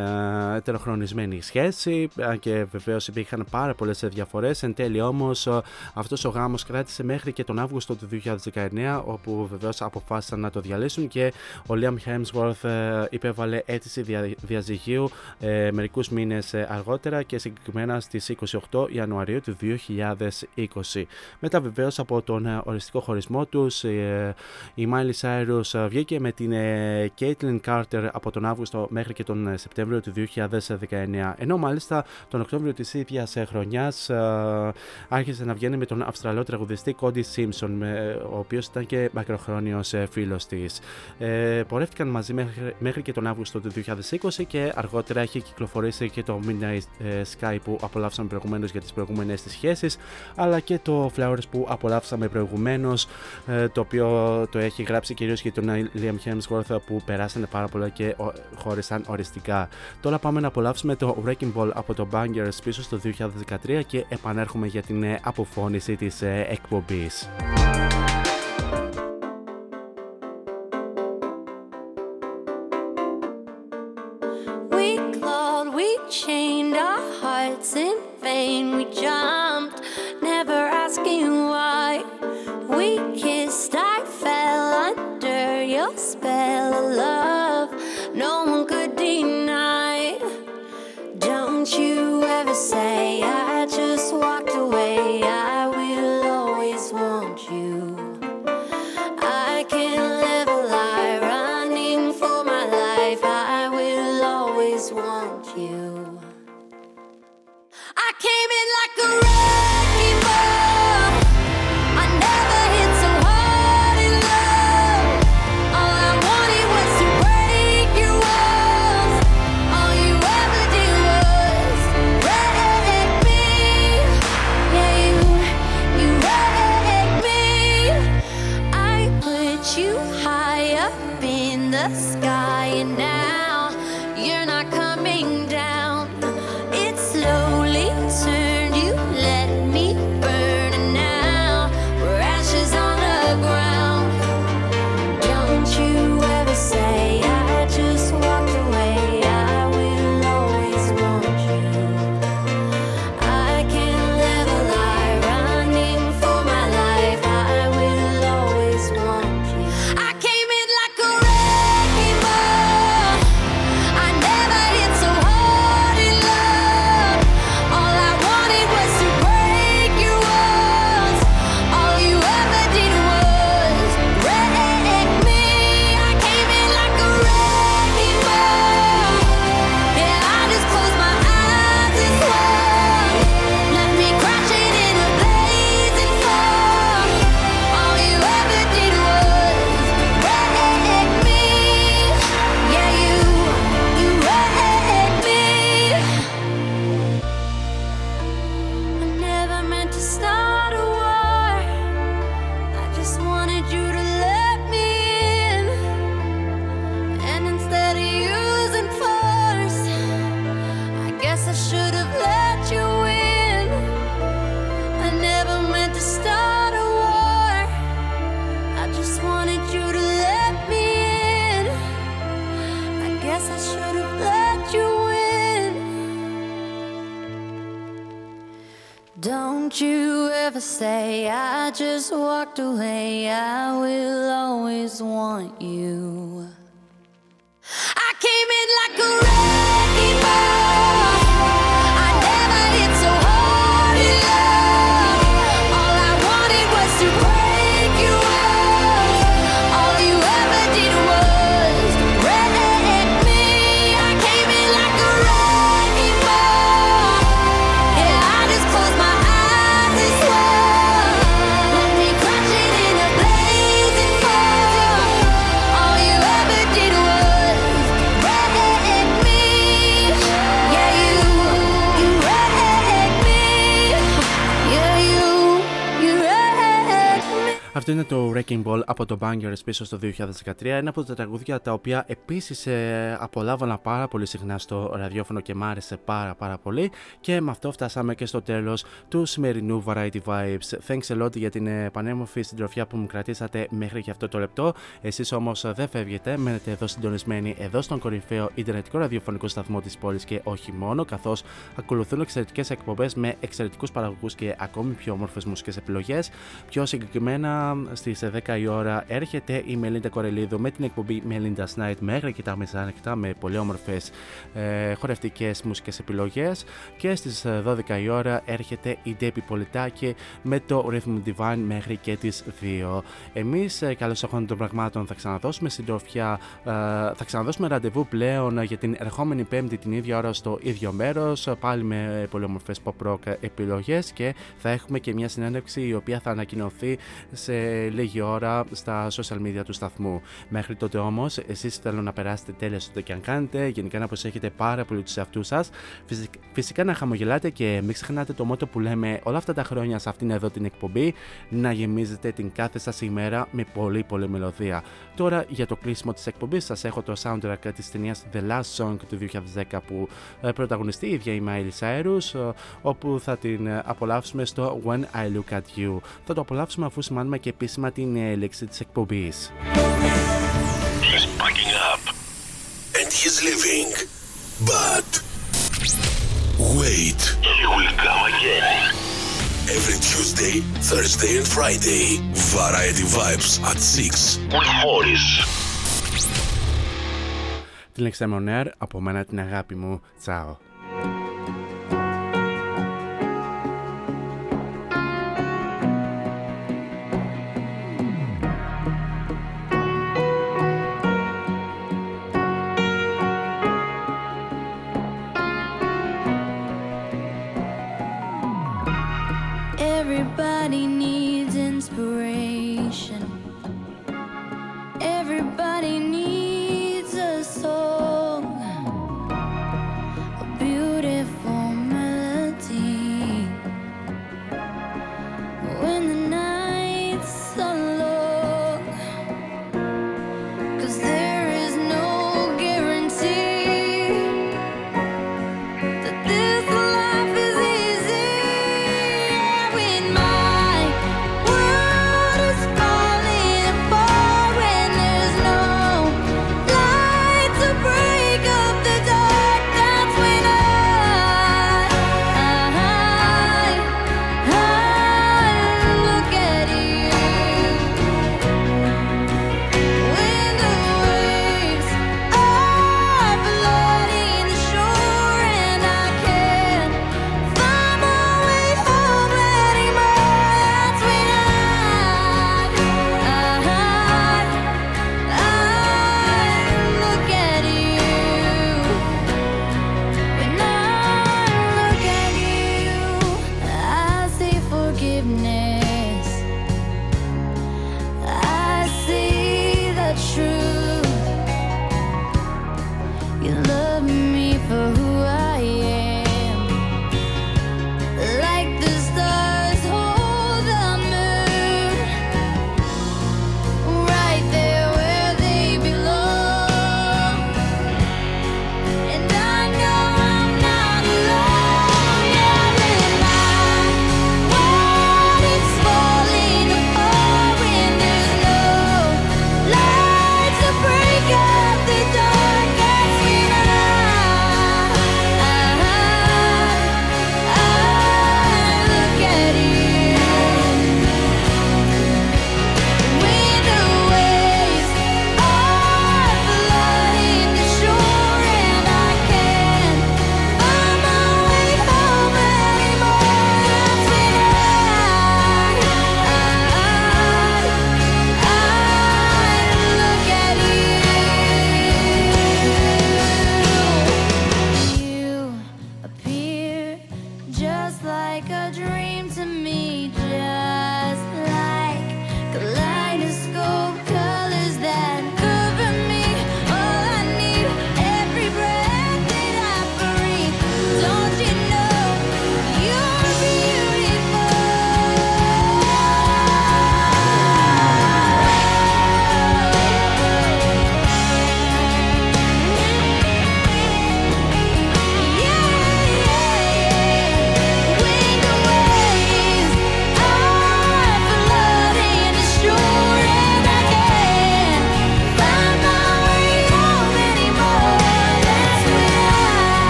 ετεροχρονισμένη σχέση, και βεβαίως υπήρχαν πάρα πολλές διαφορές. Εν τέλει όμως αυτός ο γάμος κράτησε μέχρι και τον Αύγουστο του δύο χιλιάδες δεκαεννέα, όπου βεβαίως αποφάσισαν να το διαλύσουν, και ο Liam Hemsworth ε, υπέβαλε αίτηση δια, διαζυγίου ε, μερικούς μήνες αργότερα, και συγκεκριμένα στις εικοστή όγδοη Ιανουαρίου του δύο χιλιάδες δεκαεννέα. δύο χιλιάδες είκοσι. Μετά βεβαίως από τον οριστικό χωρισμό τους, η Miley Cyrus βγήκε με την Caitlyn Carter από τον Αύγουστο μέχρι και τον Σεπτέμβριο του δύο χιλιάδες δεκαεννιά, ενώ μάλιστα τον Οκτώβριο της ίδιας χρονιάς άρχισε να βγαίνει με τον Αυστραλό τραγουδιστή Cody Simpson, ο οποίος ήταν και μακροχρόνιος φίλος της. Πορεύτηκαν μαζί μέχρι και τον Αύγουστο του δύο χιλιάδες είκοσι και αργότερα έχει κυκλοφορήσει και το Midnight Sky που απολαύσαμε προηγουμένως για τις προηγούμενες της σχέσεις, αλλά και το Flowers που απολαύσαμε προηγουμένως, το οποίο το έχει γράψει κυρίως για τον Liam Hemsworth που περάσανε πάρα πολλά και χώρισαν οριστικά. Τώρα πάμε να απολαύσουμε το Wrecking Ball από το Bangers πίσω στο δύο χιλιάδες δεκατρία και επανέρχομαι για την αποφώνηση της εκπομπής. Αυτό είναι το Wrecking Ball από το Bangers πίσω στο δύο χιλιάδες δεκατρία, ένα από τα τραγούδια τα οποία επίσης ε, απολάβανα πάρα πολύ συχνά στο ραδιόφωνο και μ' άρεσε πάρα πάρα πολύ, και με αυτό φτάσαμε και στο τέλος του σημερινού Variety Vibes. Thanks a lot για την ε, πανέμορφη συντροφιά που μου κρατήσατε μέχρι και αυτό το λεπτό. Εσείς όμως δεν φεύγετε, μένετε εδώ συντονισμένοι εδώ στον κορυφαίο ιντερνετικό ραδιοφωνικό σταθμό της πόλης και όχι μόνο, καθώς ακολουθούν εξαιρετικές εκπομπές με εξαιρετικούς παραγωγούς και ακόμη πιο όμορφες μουσικές επιλογές. Πιο συγκεκριμένα στις δέκα η ώρα έρχεται η Μελίντα Κορελίδου με την εκπομπή Melinda's Night μέχρι και τα μεσάνυχτα με πολύ όμορφες ε, χορευτικές μουσικές επιλογές, και στις δώδεκα η ώρα έρχεται η Ντέπη Πολιτάκη με το Rhythm Divine μέχρι και τις δύο. Εμείς καλώς εχόντων των πραγμάτων θα ξαναδώσουμε συντροφιά, ε, θα ξαναδώσουμε ραντεβού πλέον για την ερχόμενη Πέμπτη την ίδια ώρα στο ίδιο μέρος, πάλι με πολύ όμορφες pop rock επιλογές, και θα έχουμε και μια συνέντευξη η οποία θα ανακοινωθεί σε λίγη ώρα στα social media του σταθμού. Μέχρι τότε όμως, εσείς θέλω να περάσετε τέλεια στο και αν κάνετε, γενικά να προσέχετε πάρα πολύ τους εαυτούς σας, φυσικά να χαμογελάτε και μην ξεχνάτε το μότο που λέμε όλα αυτά τα χρόνια σε αυτήν εδώ την εκπομπή, να γεμίζετε την κάθε σας ημέρα με πολύ πολύ μελωδία. Τώρα για το κλείσιμο της εκπομπής σας έχω το soundtrack της ταινίας The Last Song του δύο χιλιάδες δέκα που πρωταγωνιστεί η ίδια η Miley Cyrus, όπου θα την απολαύσουμε στο When I Look At You. Θα το απολαύσουμε αφού σημάνουμε και επίσημα την έλεξη της εκπομπής. He's packing up and he's leaving, but wait, he will come again. Every Tuesday, Thursday and Friday, Variety Vibes at six with Morris. Την Λεξέμον Air, από μένα την αγάπη μου, τσάω.